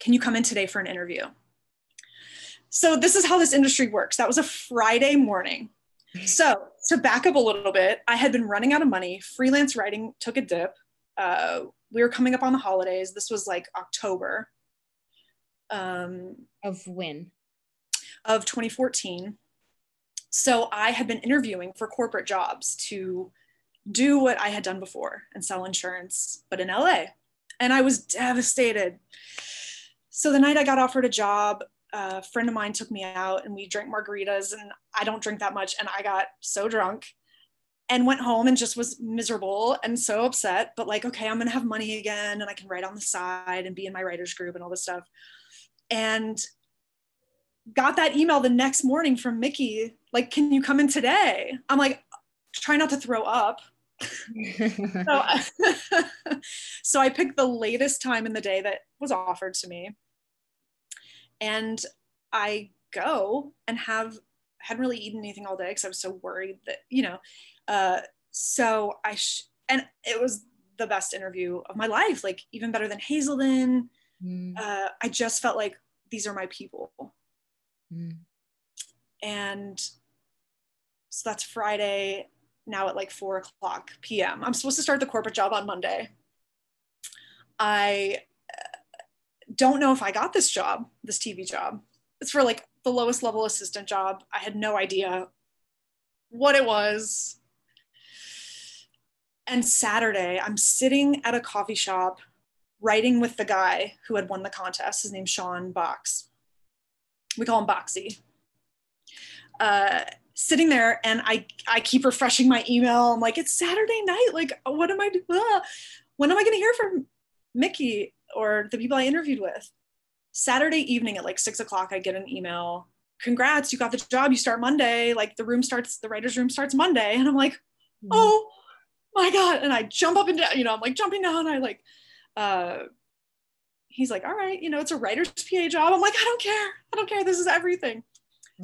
Can you come in today for an interview? So this is how this industry works. That was a Friday morning. So to back up a little bit, I had been running out of money. Freelance writing took a dip. We were coming up on the holidays. This was like October. Of when? of 2014. So I had been interviewing for corporate jobs to do what I had done before and sell insurance, but in LA. And I was devastated. So the night I got offered a job, a friend of mine took me out and we drank margaritas, and I don't drink that much. And I got so drunk and went home and just was miserable and so upset, but like, okay, I'm going to have money again and I can write on the side and be in my writer's group and all this stuff. And got that email the next morning from Mickey, like, can you come in today? I'm like, try not to throw up. So I picked the latest time in the day that was offered to me. And I go and hadn't really eaten anything all day because I was so worried that, you know, so I, and it was the best interview of my life, like even better than Hazelden. I just felt like these are my people. And so that's Friday now at like 4:00 p.m. I'm supposed to start the corporate job on Monday. I don't know if I got this job, this TV job. It's for like the lowest level assistant job. I had no idea what it was. And Saturday, I'm sitting at a coffee shop writing with the guy who had won the contest. His name's Sean Box. We call him Boxy. Sitting there, and I keep refreshing my email. I'm like, it's Saturday night. Like, what am I doing? When am I going to hear from Mickey or the people I interviewed with? Saturday evening at like 6:00, I get an email. Congrats, you got the job. You start Monday. Like the writer's room starts Monday. And I'm like, oh my God. And I jump up and down, you know, I'm like jumping down. I like, he's like, all right, you know, it's a writer's PA job. I'm like, I don't care. I don't care. This is everything.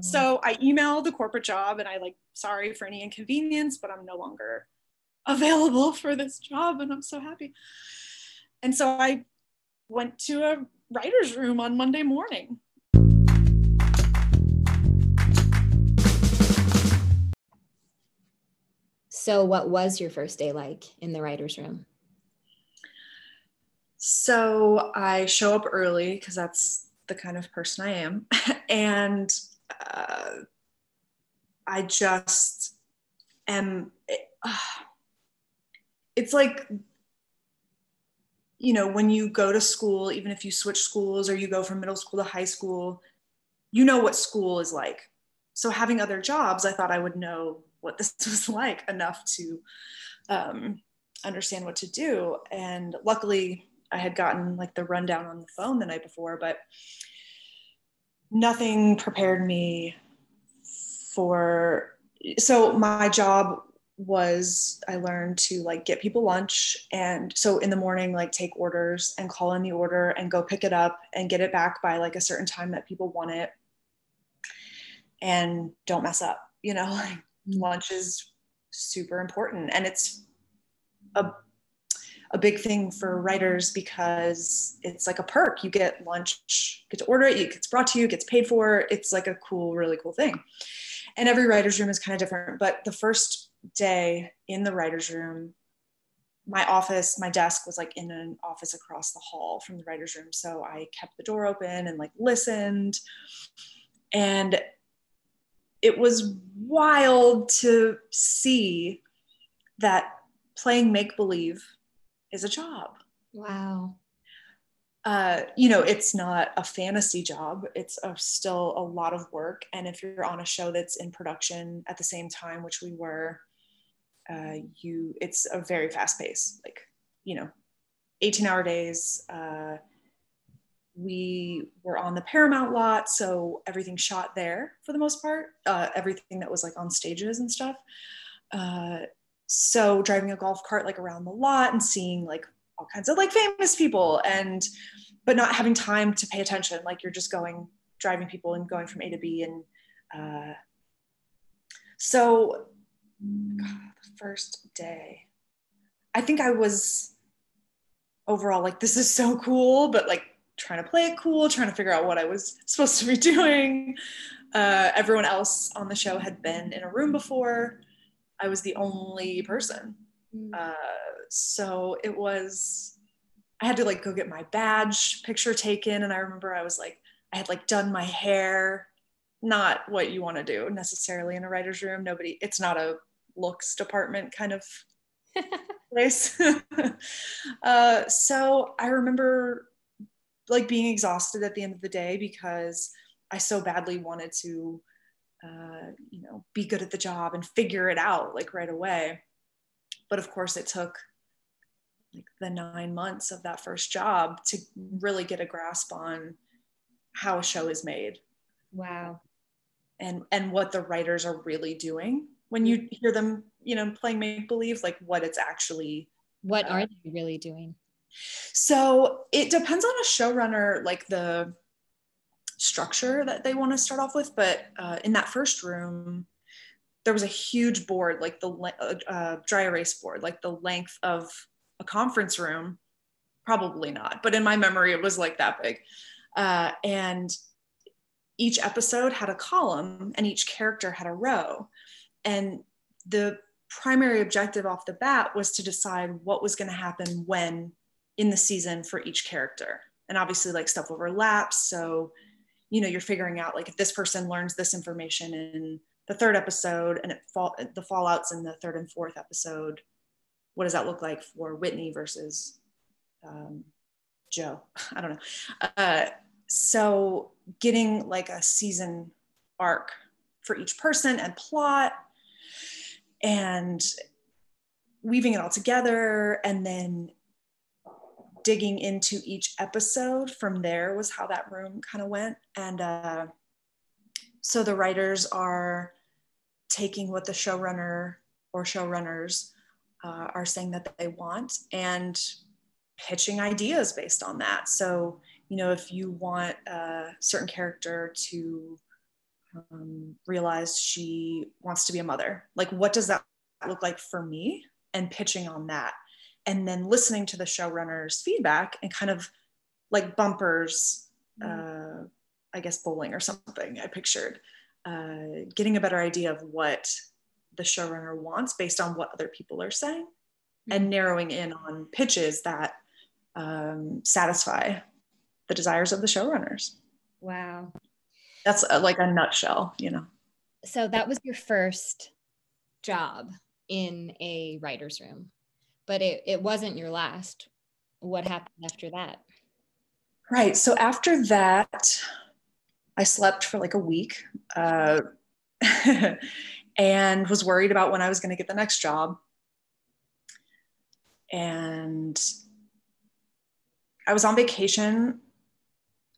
So I emailed the corporate job and I like, sorry for any inconvenience, but I'm no longer available for this job. And I'm so happy. And so I went to a writer's room on Monday morning. So what was your first day like in the writer's room? So I show up early because that's the kind of person I am. And I just am, it's like, you know, when you go to school, even if you switch schools or you go from middle school to high school, you know what school is like. So having other jobs, I thought I would know what this was like enough to understand what to do. And luckily I had gotten like the rundown on the phone the night before, but nothing prepared me for, so my job was, I learned to like get people lunch. And so in the morning, like take orders and call in the order and go pick it up and get it back by like a certain time that people want it and don't mess up, you know, like lunch is super important. And it's a big thing for writers because it's like a perk. You get lunch, you get to order it, it gets brought to you, it gets paid for. It's like a cool, really cool thing. And every writer's room is kind of different. But the first day in the writer's room, my office, my desk was like in an office across the hall from the writer's room. So I kept the door open and like listened. And it was wild to see that playing make-believe is a job. Wow. You know, it's not a fantasy job. It's still a lot of work. And if you're on a show that's in production at the same time, which we were, it's a very fast pace, like, you know, 18-hour days. We were on the Paramount lot. So everything shot there for the most part, everything that was like on stages and stuff. So driving a golf cart like around the lot and seeing like all kinds of like famous people but not having time to pay attention. Like you're just driving people and going from A to B. And so the first day, I think I was overall like, this is so cool, but like trying to play it cool, trying to figure out what I was supposed to be doing. Everyone else on the show had been in a room before. I was the only person. So it was, I had to like go get my badge picture taken. And I remember I was like, I had like done my hair not what you want to do necessarily in a writer's room. Nobody, it's not a looks department kind of place. So I remember like being exhausted at the end of the day because I so badly wanted to, you know, be good at the job and figure it out like right away. But of course it took like the 9 months of that first job to really get a grasp on how a show is made. Wow. And what the writers are really doing when you hear them, you know, playing make-believe, like what it's actually. What are they really doing? So it depends on a showrunner, like the structure that they want to start off with. But in that first room, there was a huge board, like the dry erase board, like the length of a conference room. Probably not, but in my memory, it was like that big. And each episode had a column and each character had a row. And the primary objective off the bat was to decide what was going to happen when in the season for each character. And obviously like stuff overlaps. So, you know, you're figuring out like if this person learns this information in the third episode and the fallout's in the third and fourth episode, what does that look like for Whitney versus Joe? I don't know. So getting like a season arc for each person and plot and weaving it all together and then digging into each episode from there was how that room kind of went. And so the writers are taking what the showrunner or showrunners are saying that they want and pitching ideas based on that. So, you know, if you want a certain character to realize she wants to be a mother, like what does that look like for me? And pitching on that. And then listening to the showrunner's feedback and kind of like bumpers, I guess bowling or something, I pictured, getting a better idea of what the showrunner wants based on what other people are saying and narrowing in on pitches that satisfy the desires of the showrunners. Wow. That's like a nutshell, you know. So that was your first job in a writer's room. But it wasn't your last. What happened after that? Right. So after that, I slept for like a week and was worried about when I was going to get the next job. And I was on vacation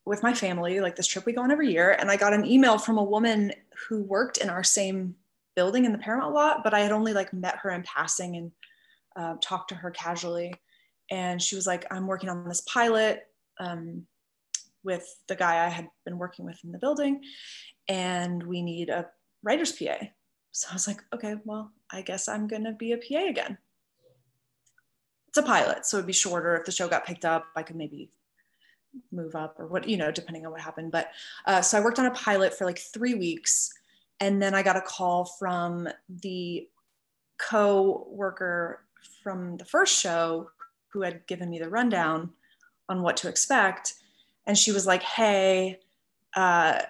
with my family, like this trip we go on every year. And I got an email from a woman who worked in our same building in the Paramount lot, but I had only like met her in passing and talked to her casually. And she was like, I'm working on this pilot with the guy I had been working with in the building, and we need a writer's PA. So I was like, okay, well, I guess I'm going to be a PA again. It's a pilot, so it'd be shorter. If the show got picked up, I could maybe move up or what, you know, depending on what happened. But so I worked on a pilot for like 3 weeks, and then I got a call from the co-worker from the first show who had given me the rundown on what to expect. And she was like, hey, I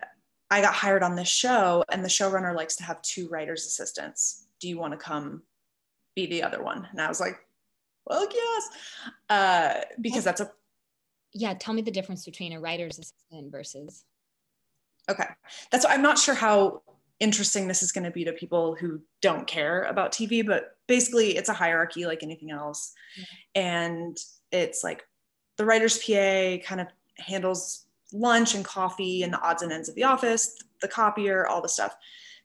got hired on this show and the showrunner likes to have two writer's assistants. Do you want to come be the other one? And I was like, well, yes. Because that's a... Yeah. Tell me the difference between a writer's assistant versus... Okay. That's what I'm not sure how interesting this is going to be to people who don't care about TV, but basically it's a hierarchy like anything else. Yeah. And it's like the writer's PA kind of handles lunch and coffee and the odds and ends of the office, the copier, all the stuff.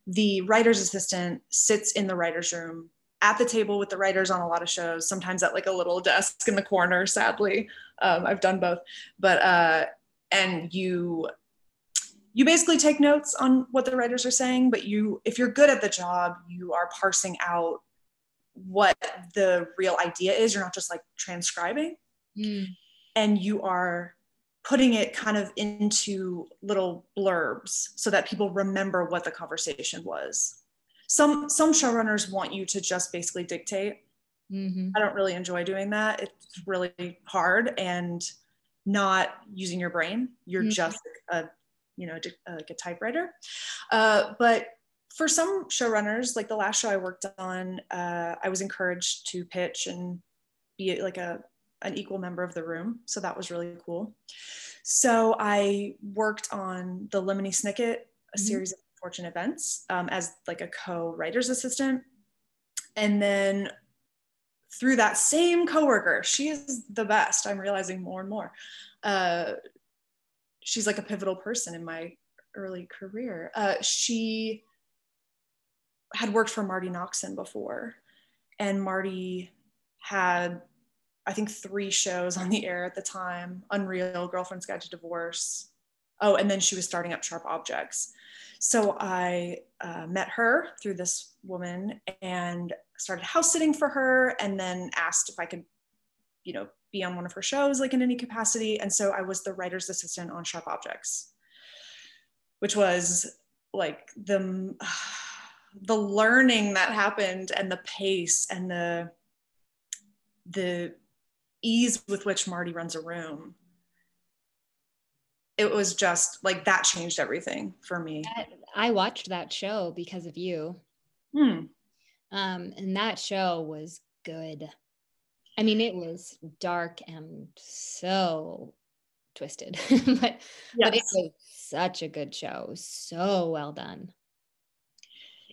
The writer's assistant sits in the writer's room at the table with the writers on a lot of shows, sometimes at like a little desk in the corner, sadly. I've done both, but, and you basically take notes on what the writers are saying, but if you're good at the job, you are parsing out what the real idea is. You're not just like transcribing, and you are putting it kind of into little blurbs so that people remember what the conversation was. Some showrunners want you to just basically dictate. I don't really enjoy doing that. It's really hard and not using your brain. You're just a you know, like a typewriter. But for some showrunners, like the last show I worked on, I was encouraged to pitch and be like an equal member of the room. So that was really cool. So I worked on the Lemony Snicket, a series of unfortunate events, as like a co-writer's assistant. And then through that same coworker, she is the best, I'm realizing more and more. She's like a pivotal person in my early career. She had worked for Marty Noxon before, and Marty had, I think, 3 shows on the air at the time: Unreal, Girlfriend's Guide to Divorce. Oh, and then she was starting up Sharp Objects. So I met her through this woman and started house sitting for her, and then asked if I could, you know, be on one of her shows, like in any capacity. And so I was the writer's assistant on Sharp Objects, which was like the learning that happened, and the pace and the ease with which Marty runs a room. It was just like, that changed everything for me. I watched that show because of you. And that show was good. I mean, it was dark and so twisted, but it was such a good show. So well done.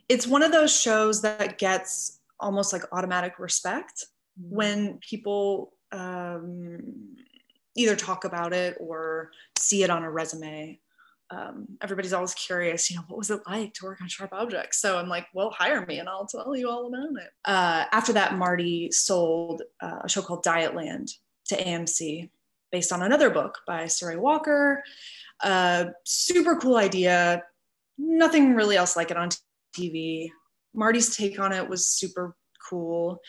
It's one of those shows that gets almost like automatic respect when people either talk about it or see it on a resume. Everybody's always curious, you know, what was it like to work on Sharp Objects? So I'm like, well, hire me and I'll tell you all about it. After that, Marty sold a show called Dietland to AMC, based on another book by Sarah Walker. Super cool idea. Nothing really else like it on TV. Marty's take on it was super cool.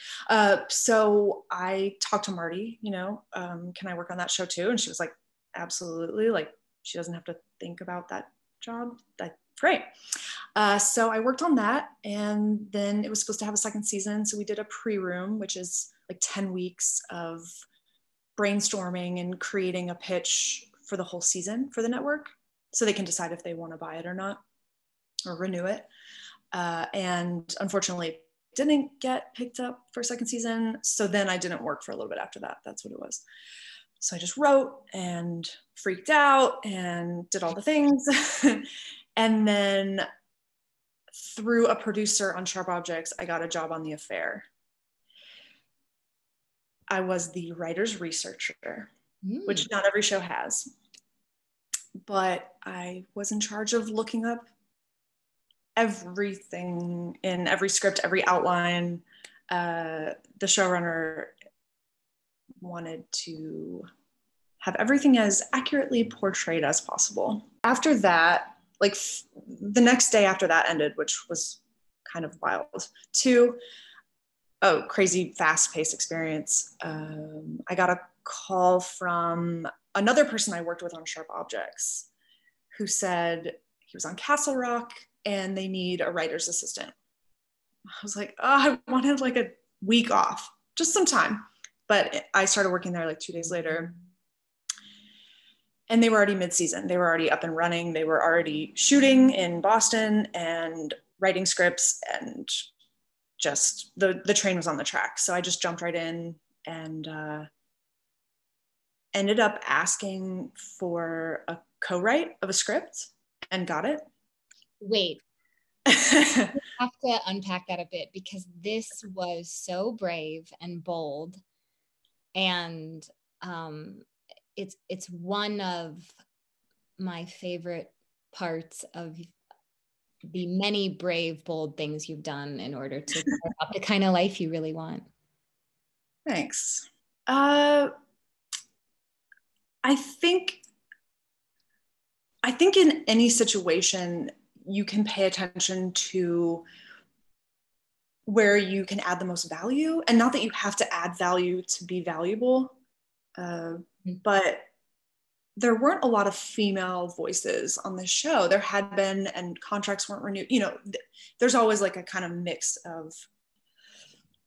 So I talked to Marty, you know, can I work on that show too? And she was like, absolutely. Like, she doesn't have to think about that job. That's great. So I worked on that, and then it was supposed to have a second season. So we did a pre-room, which is like 10 weeks of brainstorming and creating a pitch for the whole season for the network, so they can decide if they want to buy it or not, or renew it. And unfortunately, didn't get picked up for a second season. So then I didn't work for a little bit after that. That's what it was. So I just wrote and freaked out and did all the things. And then through a producer on Sharp Objects, I got a job on The Affair. I was the writer's researcher, which not every show has, but I was in charge of looking up everything in every script, every outline. The showrunner wanted to have everything as accurately portrayed as possible. After that, like the next day after that ended, which was kind of wild, crazy fast-paced experience. I got a call from another person I worked with on Sharp Objects, who said he was on Castle Rock and they need a writer's assistant. I was like, oh, I wanted like a week off, just some time. But I started working there like 2 days later, and they were already mid-season. They were already up and running. They were already shooting in Boston and writing scripts, and just the train was on the track. So I just jumped right in and ended up asking for a co-write of a script and got it. Wait, I have to unpack that a bit, because this was so brave and bold, and it's one of my favorite parts of the many brave, bold things you've done in order to set up the kind of life you really want. Thanks. I think in any situation, you can pay attention to where you can add the most value, and not that you have to add value to be valuable, but there weren't a lot of female voices on the show. There had been, and contracts weren't renewed. You know, there's always like a kind of mix of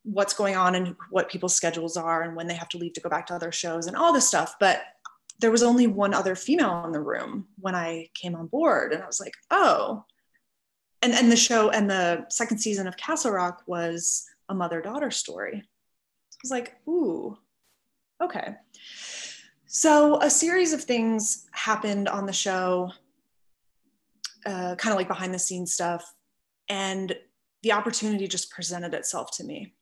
what's going on and what people's schedules are and when they have to leave to go back to other shows and all this stuff. But there was only one other female in the room when I came on board. And I was like, oh. And the show and the second season of Castle Rock was a mother-daughter story. I was like, ooh, okay. So a series of things happened on the show, kind of like behind the scenes stuff. And the opportunity just presented itself to me.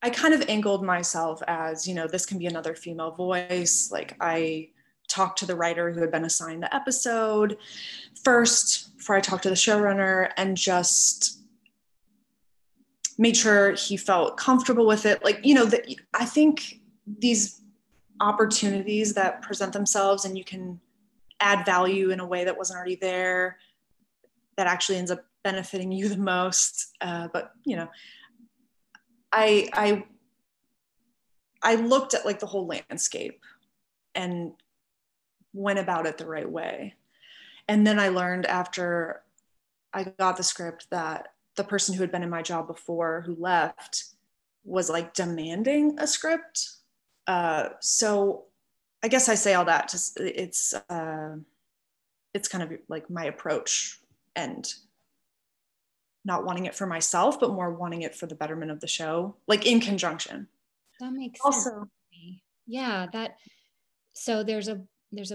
I kind of angled myself as, you know, this can be another female voice. Like, I talked to the writer who had been assigned the episode first before I talked to the showrunner, and just made sure he felt comfortable with it. Like, you know, I think these opportunities that present themselves and you can add value in a way that wasn't already there, that actually ends up benefiting you the most. But, you know, I looked at like the whole landscape and went about it the right way. And then I learned after I got the script that the person who had been in my job before, who left, was like demanding a script. So I guess I say all that to, it's kind of like my approach and not wanting it for myself, but more wanting it for the betterment of the show, like in conjunction. That makes sense. Yeah. So there's a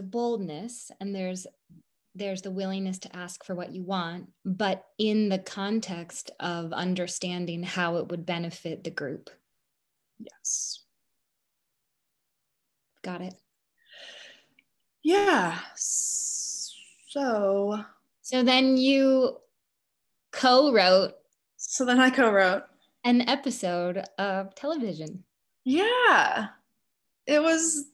boldness, and there's the willingness to ask for what you want, but in the context of understanding how it would benefit the group. Yes. Got it. Yeah. So then you co-wrote. So then I co-wrote an episode of television. Yeah. It was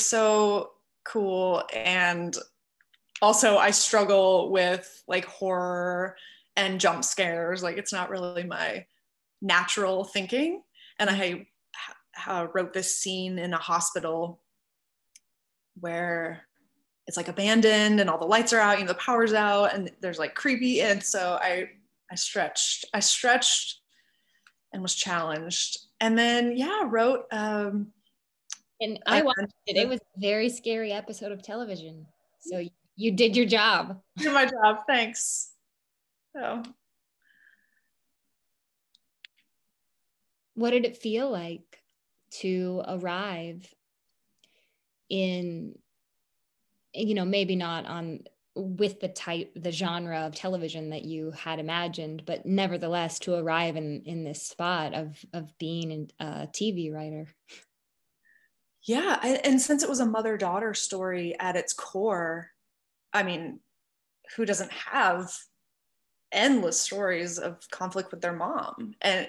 so cool. And also I struggle with like horror and jump scares. Like, it's not really my natural thinking. And I wrote this scene in a hospital where it's like abandoned and all the lights are out, you know, the power's out, and there's like creepy. And so I stretched and was challenged. And then, yeah, wrote. And I watched it. It was a very scary episode of television. So you did your job. I did my job. Thanks. So. What did it feel like to arrive in, you know, maybe not on with the genre of television that you had imagined, but nevertheless to arrive in this spot of being a TV writer? Yeah. And since it was a mother-daughter story at its core, I mean, who doesn't have endless stories of conflict with their mom? And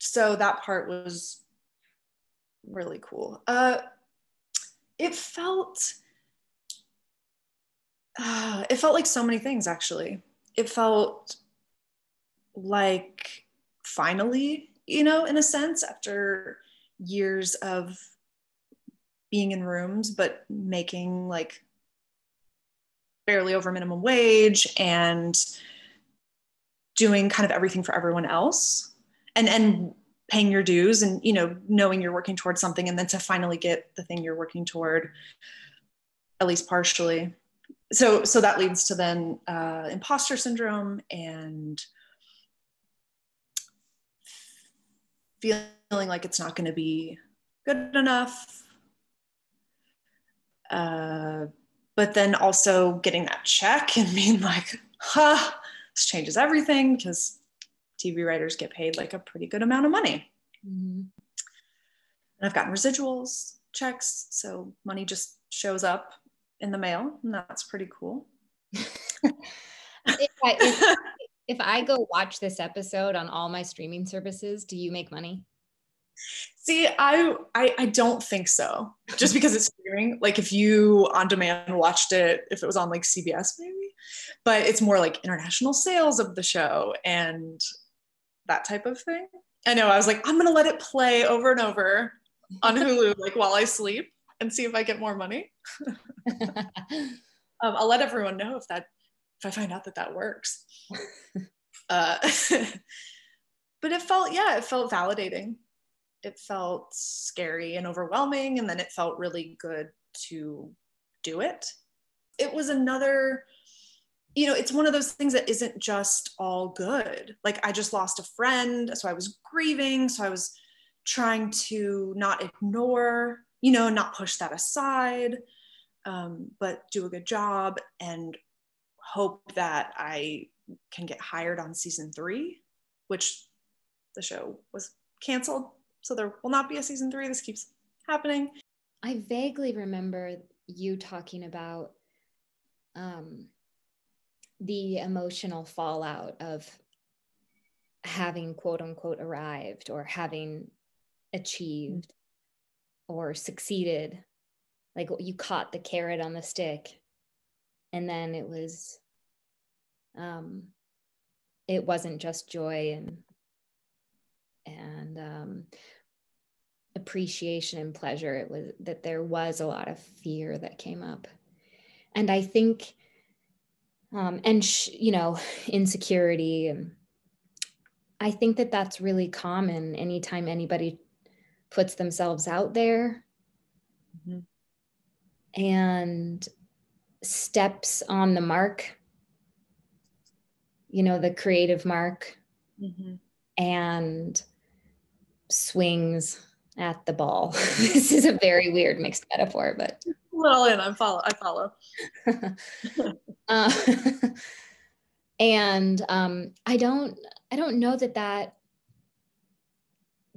so that part was really cool. It felt like so many things, actually. It felt like finally, you know, in a sense, after years of being in rooms, but making like barely over minimum wage and doing kind of everything for everyone else and paying your dues and, you know, knowing you're working towards something, and then to finally get the thing you're working toward, at least partially. So that leads to then imposter syndrome and feeling like it's not going to be good enough. But then also getting that check and being like, this changes everything, because TV writers get paid like a pretty good amount of money. Mm-hmm. And I've gotten residuals, checks, so money just shows up in the mail, and that's pretty cool. If I go watch this episode on all my streaming services, do you make money? See, I don't think so. Just because it's streaming, like if you on demand watched it, if it was on like CBS maybe, but it's more like international sales of the show and that type of thing. I know, I was like, I'm gonna let it play over and over on Hulu like while I sleep and see if I get more money. I'll let everyone know if I find out that works. But it felt validating. it felt scary and overwhelming, and then it felt really good to do it. It was another, you know, it's one of those things that isn't just all good. Like, I just lost a friend, so I was grieving, so I was trying to not ignore, you know, not push that aside, but do a good job and hope that I can get hired on season 3, which the show was canceled, so there will not be a season 3. This keeps happening. I vaguely remember you talking about the emotional fallout of having quote unquote arrived, or having achieved or succeeded. Like, you caught the carrot on the stick, and then it was it wasn't just joy and appreciation and pleasure. It was that there was a lot of fear that came up. And I think, you know, insecurity. And I think that that's really common anytime anybody puts themselves out there and steps on the mark, you know, the creative mark, and swings at the ball. This is a very weird mixed metaphor, but well, and I follow. I don't know that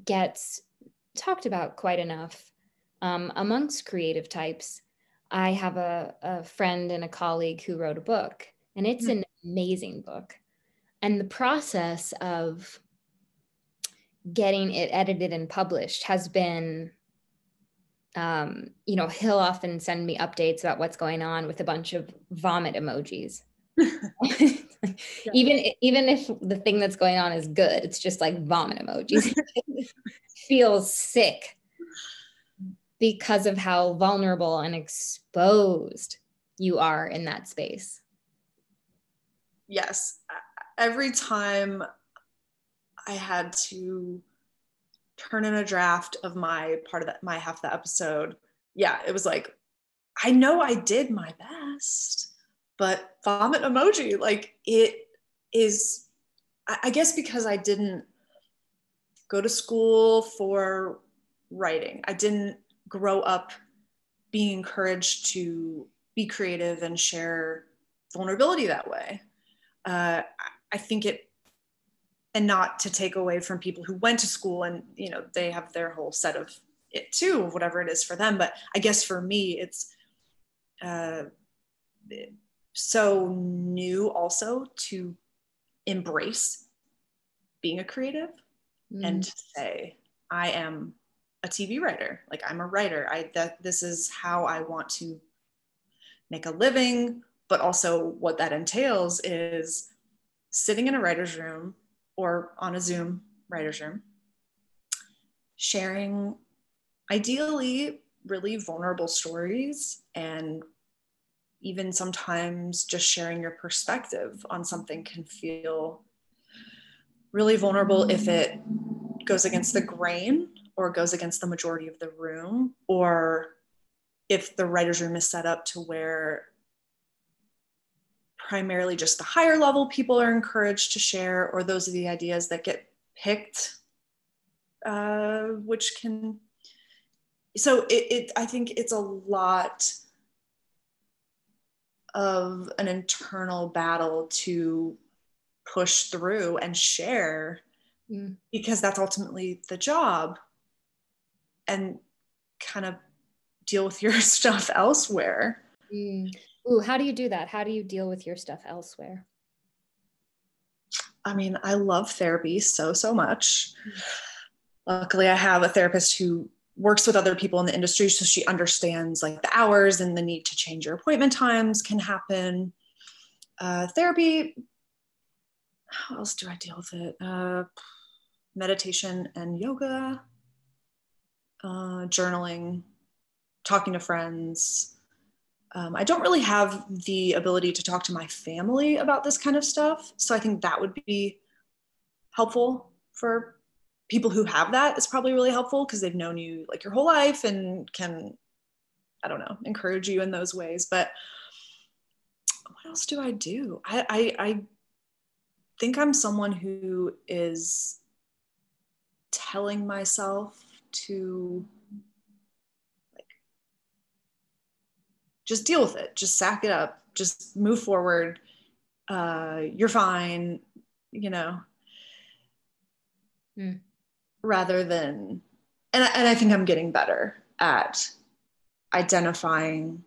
gets talked about quite enough amongst creative types. I have a friend and a colleague who wrote a book, and it's an amazing book. And the process of getting it edited and published has been, you know, he'll often send me updates about what's going on with a bunch of vomit emojis. Even if the thing that's going on is good, it's just like vomit emojis. Feels sick because of how vulnerable and exposed you are in that space. Yes. Every time I had to turn in a draft of my half of the episode, yeah, it was like, I know I did my best, but vomit emoji, like, it is, I guess because I didn't go to school for writing. I didn't grow up being encouraged to be creative and share vulnerability that way. I think it, and not to take away from people who went to school and, you know, they have their whole set of it too, whatever it is for them. But I guess for me, it's so new also to embrace being a creative and to say, I am a TV writer. Like, I'm a writer. This is how I want to make a living. But also what that entails is sitting in a writer's room or on a Zoom writer's room, sharing ideally really vulnerable stories, and even sometimes just sharing your perspective on something can feel really vulnerable if it goes against the grain or goes against the majority of the room, or if the writer's room is set up to where primarily just the higher level people are encouraged to share, or those are the ideas that get picked, which can, so I think it's a lot of an internal battle to push through and share, because that's ultimately the job, and kind of deal with your stuff elsewhere. Ooh, how do you do that? How do you deal with your stuff elsewhere? I mean, I love therapy so much. Luckily, I have a therapist who works with other people in the industry, so she understands, like, the hours and the need to change your appointment times can happen. Therapy, how else do I deal with it? Meditation and yoga, journaling, talking to friends. I don't really have the ability to talk to my family about this kind of stuff, so I think that would be helpful for people who have that is probably really helpful because they've known you like your whole life and can, I don't know, encourage you in those ways. But what else do I do? I think I'm someone who is telling myself to like just deal with it, just sack it up, just move forward. You're fine, you know. Mm. Rather than, and I think I'm getting better at identifying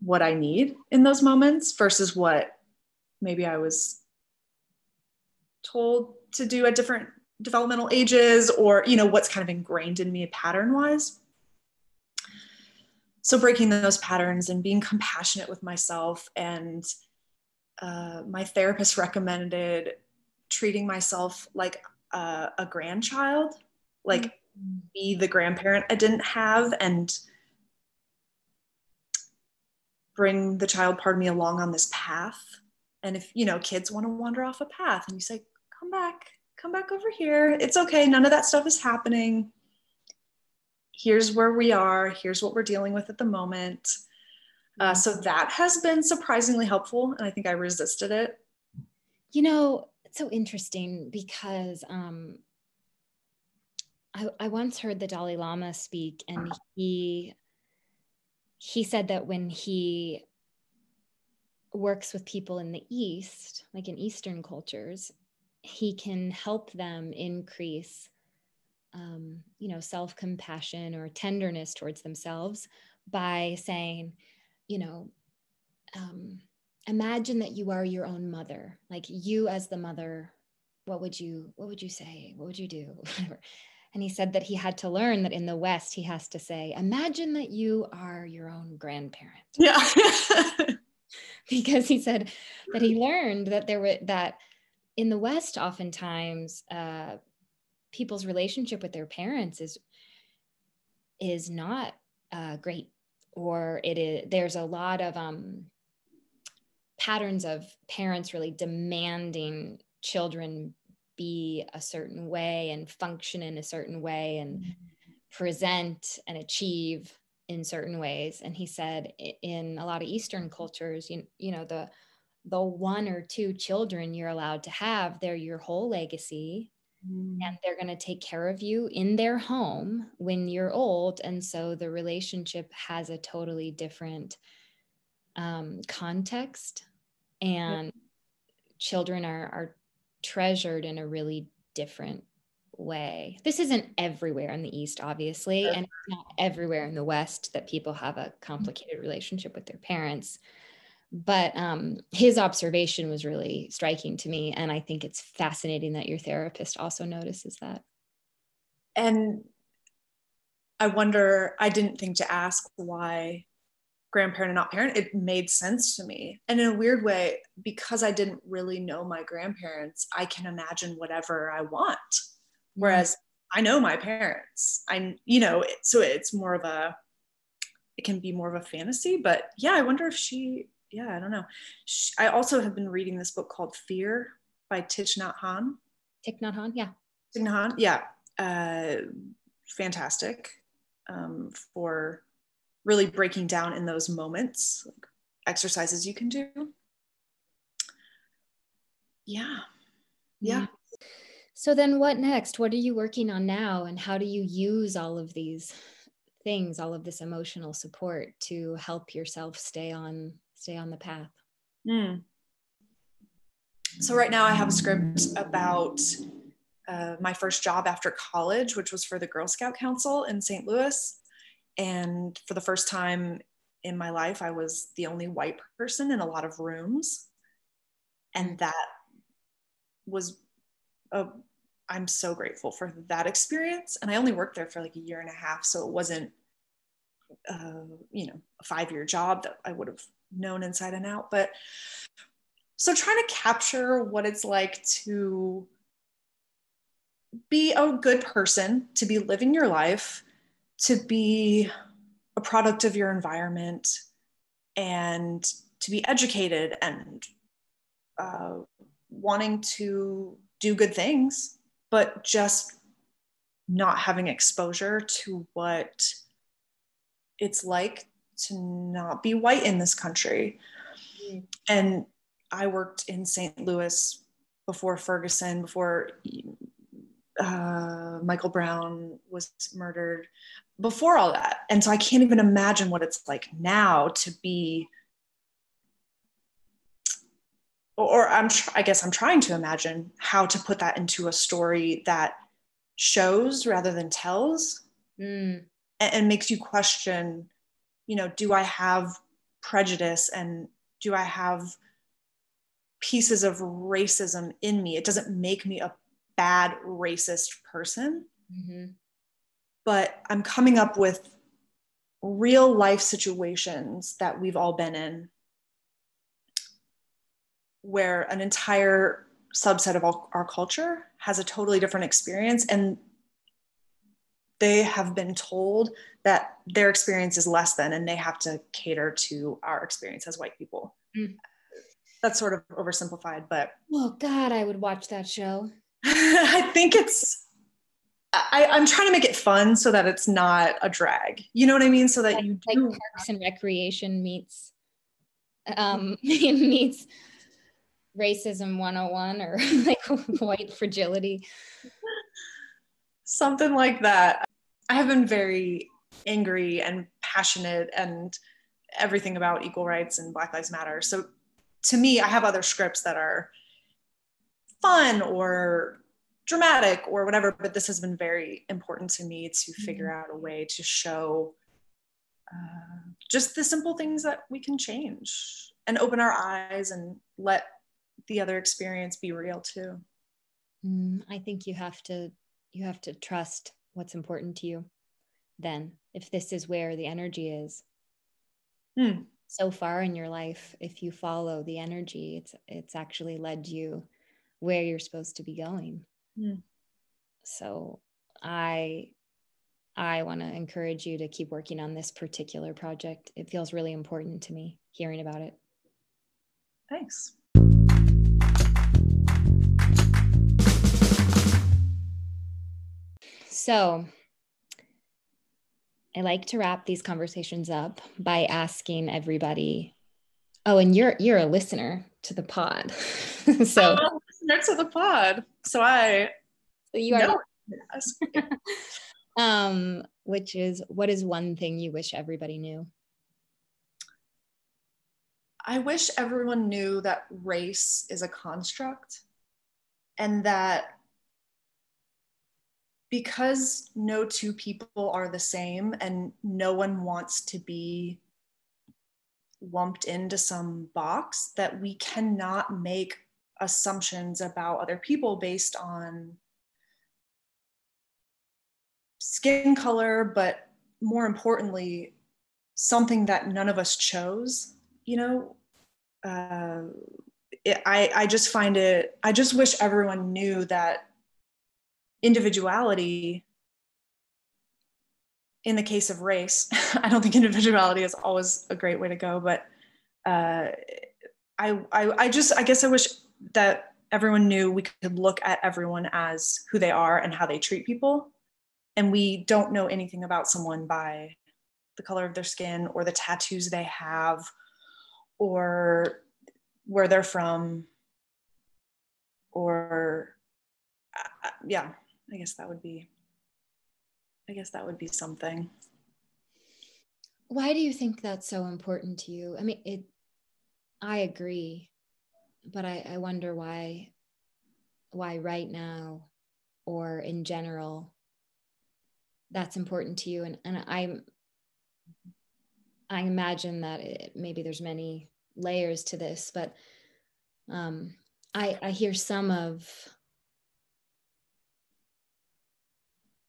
what I need in those moments versus what maybe I was told to do at different developmental ages, or, you know, what's kind of ingrained in me pattern-wise. So breaking those patterns and being compassionate with myself, and my therapist recommended treating myself like a grandchild, like mm-hmm. be the grandparent I didn't have and bring the child part of me along on this path. And if, you know, kids want to wander off a path and you say, come back over here. It's okay. None of that stuff is happening. Here's where we are. Here's what we're dealing with at the moment. So that has been surprisingly helpful. And I think I resisted it. You know, it's so interesting because I once heard the Dalai Lama speak, and he said that when he works with people in the East, like in Eastern cultures, he can help them increase you know, self-compassion or tenderness towards themselves by saying, you know, imagine that you are your own mother. Like, you as the mother, what would you say? What would you do? Whatever. And he said that he had to learn that in the West, he has to say, imagine that you are your own grandparent. Yeah. Because he said that he learned that that in the West, oftentimes, people's relationship with their parents is not great, or it is, there's a lot of patterns of parents really demanding children be a certain way and function in a certain way and mm-hmm. present and achieve in certain ways. And he said in a lot of Eastern cultures, you know, the one or two children you're allowed to have, they're your whole legacy. And they're going to take care of you in their home when you're old. And so the relationship has a totally different context, and yep. children are treasured in a really different way. This isn't everywhere in the East, obviously, and it's not everywhere in the West that people have a complicated relationship with their parents. But his observation was really striking to me. And I think it's fascinating that your therapist also notices that. And I wonder, I didn't think to ask why grandparent and not parent. It made sense to me. And in a weird way, because I didn't really know my grandparents, I can imagine whatever I want. Whereas I know my parents, you know, so it's more of it can be more of a fantasy. But yeah, I wonder if yeah, I don't know. I also have been reading this book called Fear by Thich Nhat Hanh. Thich Nhat Hanh, yeah. Thich Nhat Hanh, yeah. Fantastic for really breaking down in those moments, like exercises you can do. Yeah, yeah. So then what next? What are you working on now, and how do you use all of these things, all of this emotional support to help yourself stay on the path? Mm. So right now I have a script about my first job after college, which was for the Girl Scout Council in St. Louis. And for the first time in my life, I was the only white person in a lot of rooms. And that was, I'm so grateful for that experience. And I only worked there for like a year and a half. So it wasn't, you know, a 5-year job that I would have known inside and out. But so trying to capture what it's like to be a good person, to be living your life, to be a product of your environment, and to be educated and wanting to do good things but just not having exposure to what it's like to not be white in this country. Mm-hmm. And I worked in St. Louis before Ferguson, before Michael Brown was murdered, before all that. And so I can't even imagine what it's like now to be, or I guess I'm trying to imagine how to put that into a story that shows rather than tells, and makes you question, you know, do I have prejudice and do I have pieces of racism in me? It doesn't make me a bad racist person, mm-hmm. but I'm coming up with real life situations that we've all been in where an entire subset of our culture has a totally different experience, and they have been told that their experience is less than, and they have to cater to our experience as white people. Mm. That's sort of oversimplified, but. Well, God, I would watch that show. I think it's, I'm trying to make it fun so that it's not a drag. You know what I mean? So that you do. Like Parks and Recreation meets Racism 101 or like white fragility. Something like that. I have been very angry and passionate and everything about equal rights and Black Lives Matter. So to me, I have other scripts that are fun or dramatic or whatever, but this has been very important to me to figure out a way to show just the simple things that we can change and open our eyes and let the other experience be real too. I think you have to trust what's important to you then, if this is where the energy is. So far in your life, if you follow the energy, it's actually led you where you're supposed to be going. So I want to encourage you to keep working on this particular project. It feels really important to me hearing about it. Thanks. So I like to wrap these conversations up by asking everybody, oh, and you're a listener to the pod. So I'm a listener to the pod. So you are. Which is, what is one thing you wish everybody knew? I wish everyone knew that race is a construct, and that because no two people are the same and no one wants to be lumped into some box, that we cannot make assumptions about other people based on skin color, but more importantly, something that none of us chose. You know, I just wish everyone knew that individuality, in the case of race, I don't think individuality is always a great way to go, but I guess I wish that everyone knew we could look at everyone as who they are and how they treat people. And we don't know anything about someone by the color of their skin or the tattoos they have or where they're from, or yeah. I guess that would be something. Why do you think that's so important to you? I mean, I agree, but I wonder why right now or in general that's important to you. And I imagine that maybe there's many layers to this, but I hear some of,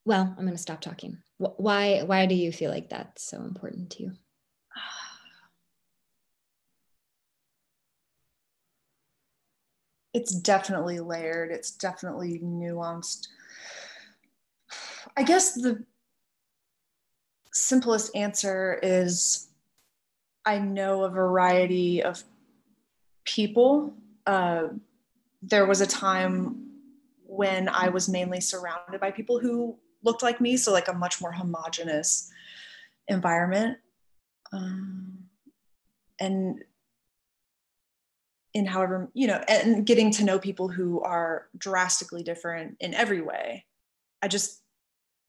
well, I'm going to stop talking. Why do you feel like that's so important to you? It's definitely layered. It's definitely nuanced. I guess the simplest answer is I know a variety of people. There was a time when I was mainly surrounded by people who looked like me. So like a much more homogenous environment. And in however, you know, and getting to know people who are drastically different in every way. I just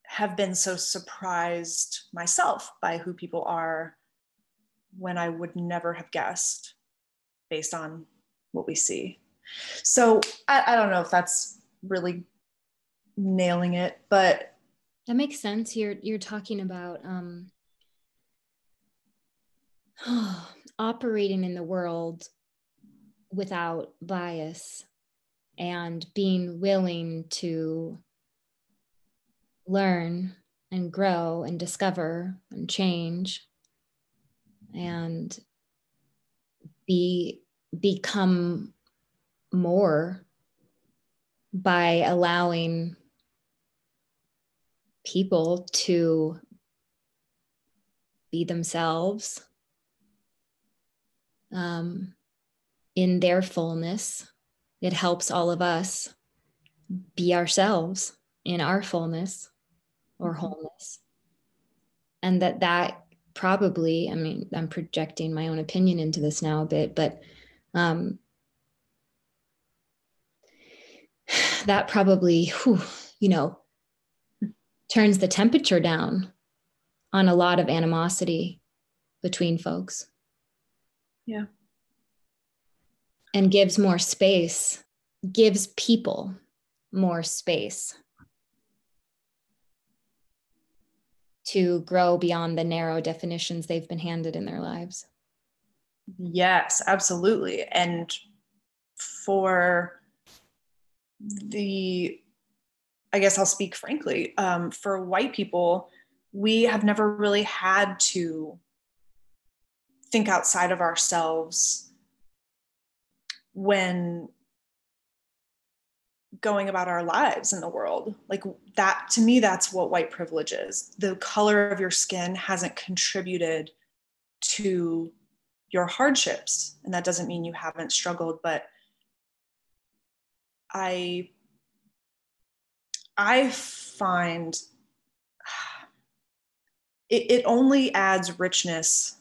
have been so surprised myself by who people are when I would never have guessed based on what we see. So I don't know if that's really nailing it, but that makes sense. You're talking about operating in the world without bias and being willing to learn and grow and discover and change and become more by allowing people to be themselves in their fullness. It helps all of us be ourselves in our fullness or wholeness. And that probably, I mean, I'm projecting my own opinion into this now a bit, but that probably, turns the temperature down on a lot of animosity between folks. Yeah. And gives more space, gives people more space to grow beyond the narrow definitions they've been handed in their lives. Yes, absolutely. And for I guess I'll speak frankly, for white people, we have never really had to think outside of ourselves when going about our lives in the world. Like that, to me, that's what white privilege is. The color of your skin hasn't contributed to your hardships. And that doesn't mean you haven't struggled, but I find it only adds richness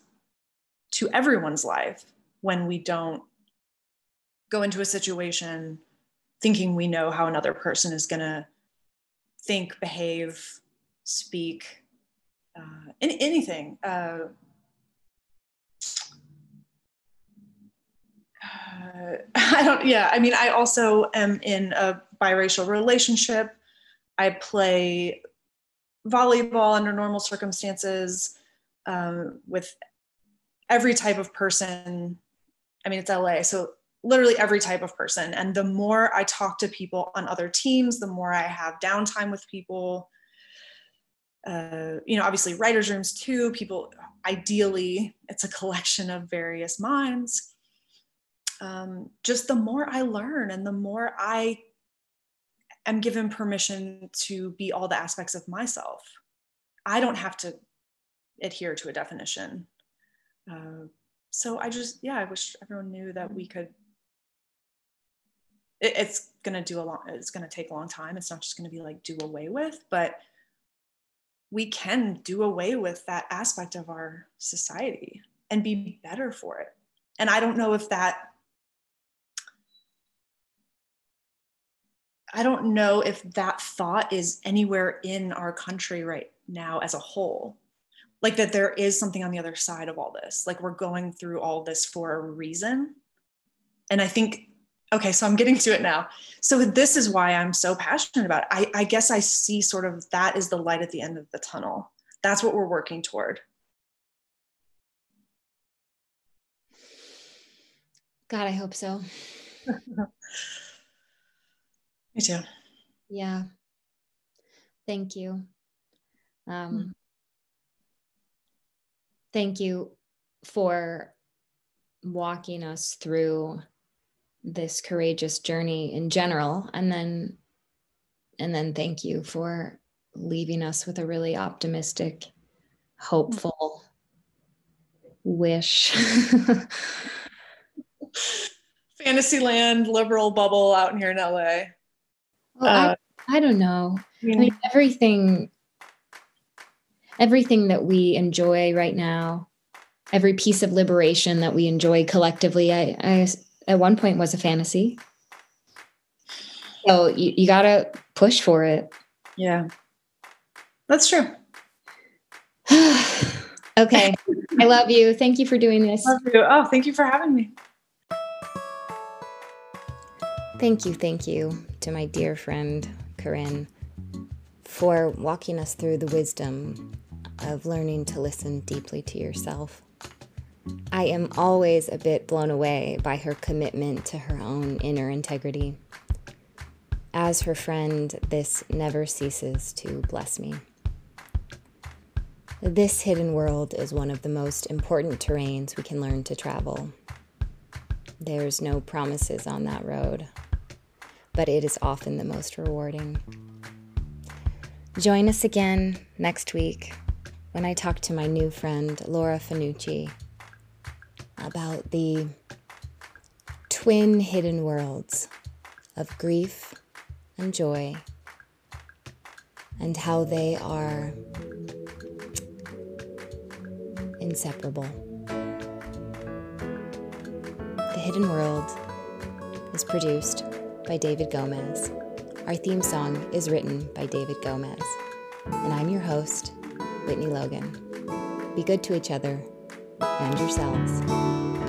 to everyone's life when we don't go into a situation thinking we know how another person is going to think, behave, speak, anything. I mean, I also am in a biracial relationship. I play volleyball under normal circumstances with every type of person. I mean, it's LA, so literally every type of person. And the more I talk to people on other teams, the more I have downtime with people. Obviously writers' rooms too, people, ideally, it's a collection of various minds. Just the more I learn and the more I am given permission to be all the aspects of myself, I don't have to adhere to a definition. So I wish everyone knew that we could, it's going to take a long time. It's not just going to be like do away with, but we can do away with that aspect of our society and be better for it. And I don't know if that thought is anywhere in our country right now as a whole. Like that there is something on the other side of all this. Like we're going through all this for a reason. And I think, okay, so I'm getting to it now. So this is why I'm so passionate about it. I guess I see sort of that is the light at the end of the tunnel. That's what we're working toward. God, I hope so. Me too. Yeah. Thank you. Thank you for walking us through this courageous journey in general. And then thank you for leaving us with a really optimistic, hopeful wish. Fantasyland liberal bubble out here in LA. Well, I don't know. Yeah. I mean, everything that we enjoy right now, every piece of liberation that we enjoy collectively, I at one point was a fantasy. So you got to push for it. Yeah, that's true. Okay. I love you. Thank you for doing this. Love you. Oh, thank you for having me. Thank you to my dear friend, Corinne, for walking us through the wisdom of learning to listen deeply to yourself. I am always a bit blown away by her commitment to her own inner integrity. As her friend, this never ceases to bless me. This hidden world is one of the most important terrains we can learn to travel. There's no promises on that road, but it is often the most rewarding. Join us again next week when I talk to my new friend, Laura Fanucci, about the twin hidden worlds of grief and joy, and how they are inseparable. The Hidden World is produced by David Gomez. Our theme song is written by David Gomez. And I'm your host, Whitney Logan. Be good to each other and yourselves.